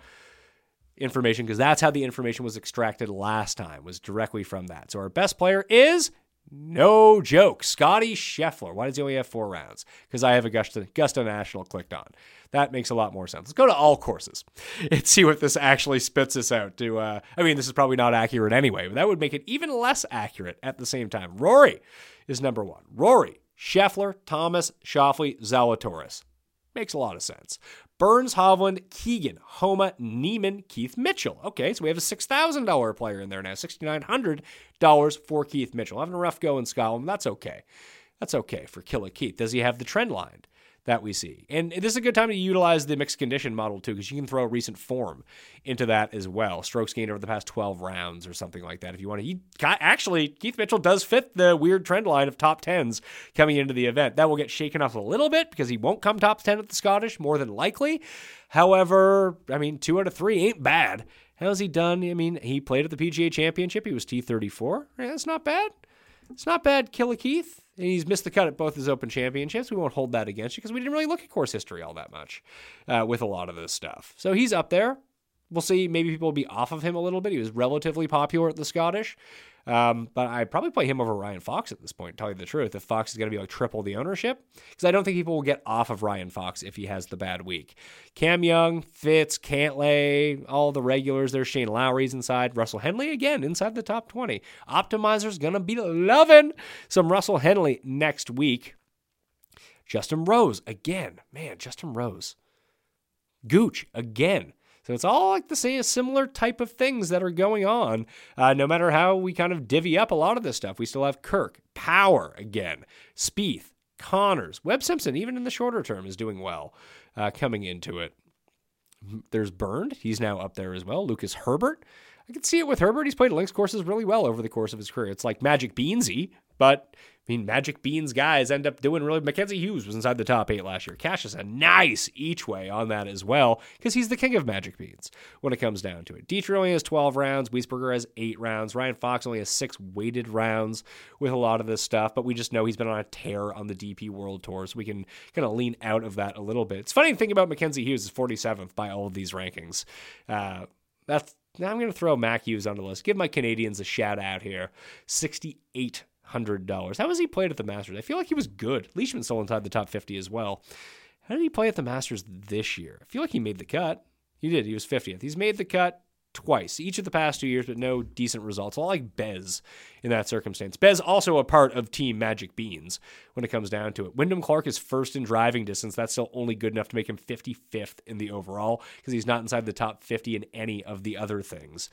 information because that's how the information was extracted last time, was directly from that. So our best player is, no joke, Scotty Scheffler. Why does he only have four rounds? Because I have Augusta, Augusta National clicked on. That makes a lot more sense. Let's go to all courses and see what this actually spits us out to. Uh, I mean, this is probably not accurate anyway, but that would make it even less accurate at the same time. Rory is number one. Rory, Scheffler, Thomas, Schauffele, Zalatoris. Makes a lot of sense. Burns, Hovland, Keegan, Homa, Neiman, Keith Mitchell. Okay, so we have a six thousand dollars player in there now, six thousand nine hundred dollars for Keith Mitchell. Having a rough go in Scotland, that's okay. That's okay for Killer Keith. Does he have the trend line that we see? And this is a good time to utilize the mixed condition model too, because you can throw recent form into that as well. Strokes gained over the past twelve rounds or something like that if you want to. He, actually, Keith Mitchell does fit the weird trend line of top tens coming into the event. That will get shaken off a little bit because he won't come top ten at the Scottish, more than likely. However, I mean, two out of three ain't bad. How's he done? I mean, he played at the P G A Championship. He was T thirty-four. Yeah, that's not bad. It's not bad, Killer Keith. And he's missed the cut at both his Open Championships. We won't hold that against you because we didn't really look at course history all that much uh, with a lot of this stuff. So he's up there. We'll see. Maybe people will be off of him a little bit. He was relatively popular at the Scottish. Um, but I'd probably play him over Ryan Fox at this point, to tell you the truth, if Fox is going to be like triple the ownership. Because I don't think people will get off of Ryan Fox if he has the bad week. Cam Young, Fitz, Cantlay, all the regulars there. Shane Lowry's inside. Russell Henley, again, inside the top twenty. Optimizer's going to be loving some Russell Henley next week. Justin Rose, again. Man, Justin Rose. Gooch, again. So it's all like the same, similar type of things that are going on, uh, no matter how we kind of divvy up a lot of this stuff. We still have Kirk, Power again, Spieth, Connors, Webb Simpson, even in the shorter term, is doing well uh, coming into it. There's Burned. He's now up there as well. Lucas Herbert. I can see it with Herbert. He's played links courses really well over the course of his career. It's like Magic Beansy, but I mean, Magic Beans guys end up doing really. Mackenzie Hughes was inside the top eight last year. Cash is a nice each way on that as well, because he's the king of Magic Beans when it comes down to it. Dietrich only has twelve rounds. Wiesberger has eight rounds. Ryan Fox only has six weighted rounds with a lot of this stuff, but we just know he's been on a tear on the D P World Tour, so we can kind of lean out of that a little bit. It's funny to think about Mackenzie Hughes is forty-seventh by all of these rankings. Uh, that's. Now I'm going to throw Mac Hughes on the list. Give my Canadians a shout out here. six thousand eight hundred dollars. How has he played at the Masters? I feel like he was good. Leishman's still inside the top fifty as well. How did he play at the Masters this year? I feel like he made the cut. He did. He was fiftieth. He's made the cut twice, each of the past two years, but no decent results. A lot like Bez in that circumstance. Bez also a part of Team Magic Beans when it comes down to it. Wyndham Clark is first in driving distance. That's still only good enough to make him fifty-fifth in the overall because he's not inside the top fifty in any of the other things.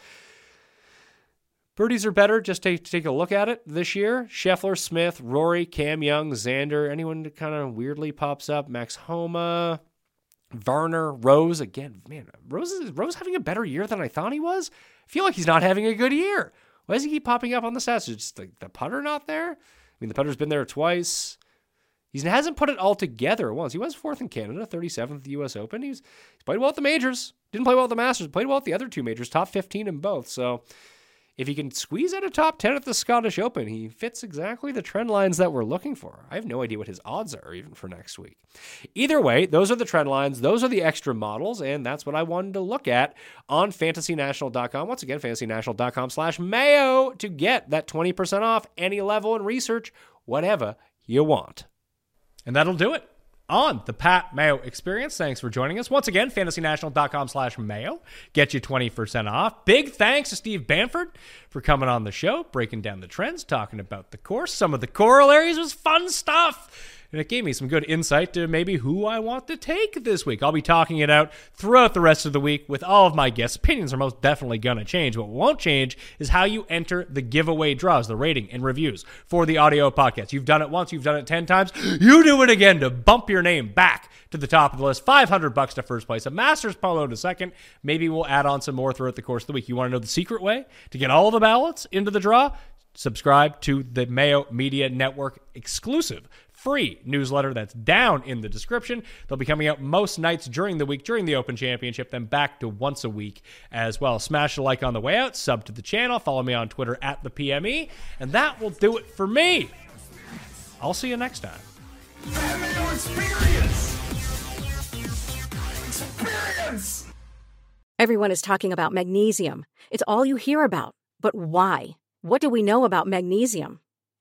Birdies are better. Just take take a look at it this year. Scheffler, Smith, Rory, Cam Young, Xander, anyone that kind of weirdly pops up. Max Homa, Varner, Rose, again, man, Rose is Rose having a better year than I thought he was. I feel like he's not having a good year. Why does he keep popping up on the stats? Is it just like the putter not there? I mean, the putter's been there twice. He hasn't put it all together once. He was fourth in Canada, thirty-seventh at the U S. Open. He's, he's played well at the majors. Didn't play well at the Masters. Played well at the other two majors, top fifteen in both. So if he can squeeze out a top ten at the Scottish Open, he fits exactly the trend lines that we're looking for. I have no idea what his odds are even for next week. Either way, those are the trend lines. Those are the extra models, and that's what I wanted to look at on fantasy national dot com. Once again, fantasy national dot com slash mayo to get that twenty percent off any level in research, whatever you want. And that'll do it on the Pat Mayo Experience. Thanks for joining us. Once again, fantasy national dot com slash mayo. Get you twenty percent off. Big thanks to Steve Bamford for coming on the show, breaking down the trends, talking about the course. Some of the corollaries was fun stuff. And it gave me some good insight to maybe who I want to take this week. I'll be talking it out throughout the rest of the week with all of my guests. Opinions are most definitely going to change. What won't change is how you enter the giveaway draws, the rating and reviews for the audio podcast. You've done it once. You've done it ten times. You do it again to bump your name back to the top of the list. five hundred bucks to first place. A Masters polo to second. Maybe we'll add on some more throughout the course of the week. You want to know the secret way to get all the ballots into the draw? Subscribe to the Mayo Media Network exclusive free newsletter that's down in the description. They'll be coming out most nights during the week, during the Open Championship, then back to once a week as well. Smash a like on the way out, sub to the channel, follow me on Twitter at the P M E, and that will do it for me. I'll see you next time. Experience. Experience. Everyone is talking about magnesium. It's all you hear about. But why? What do we know about magnesium?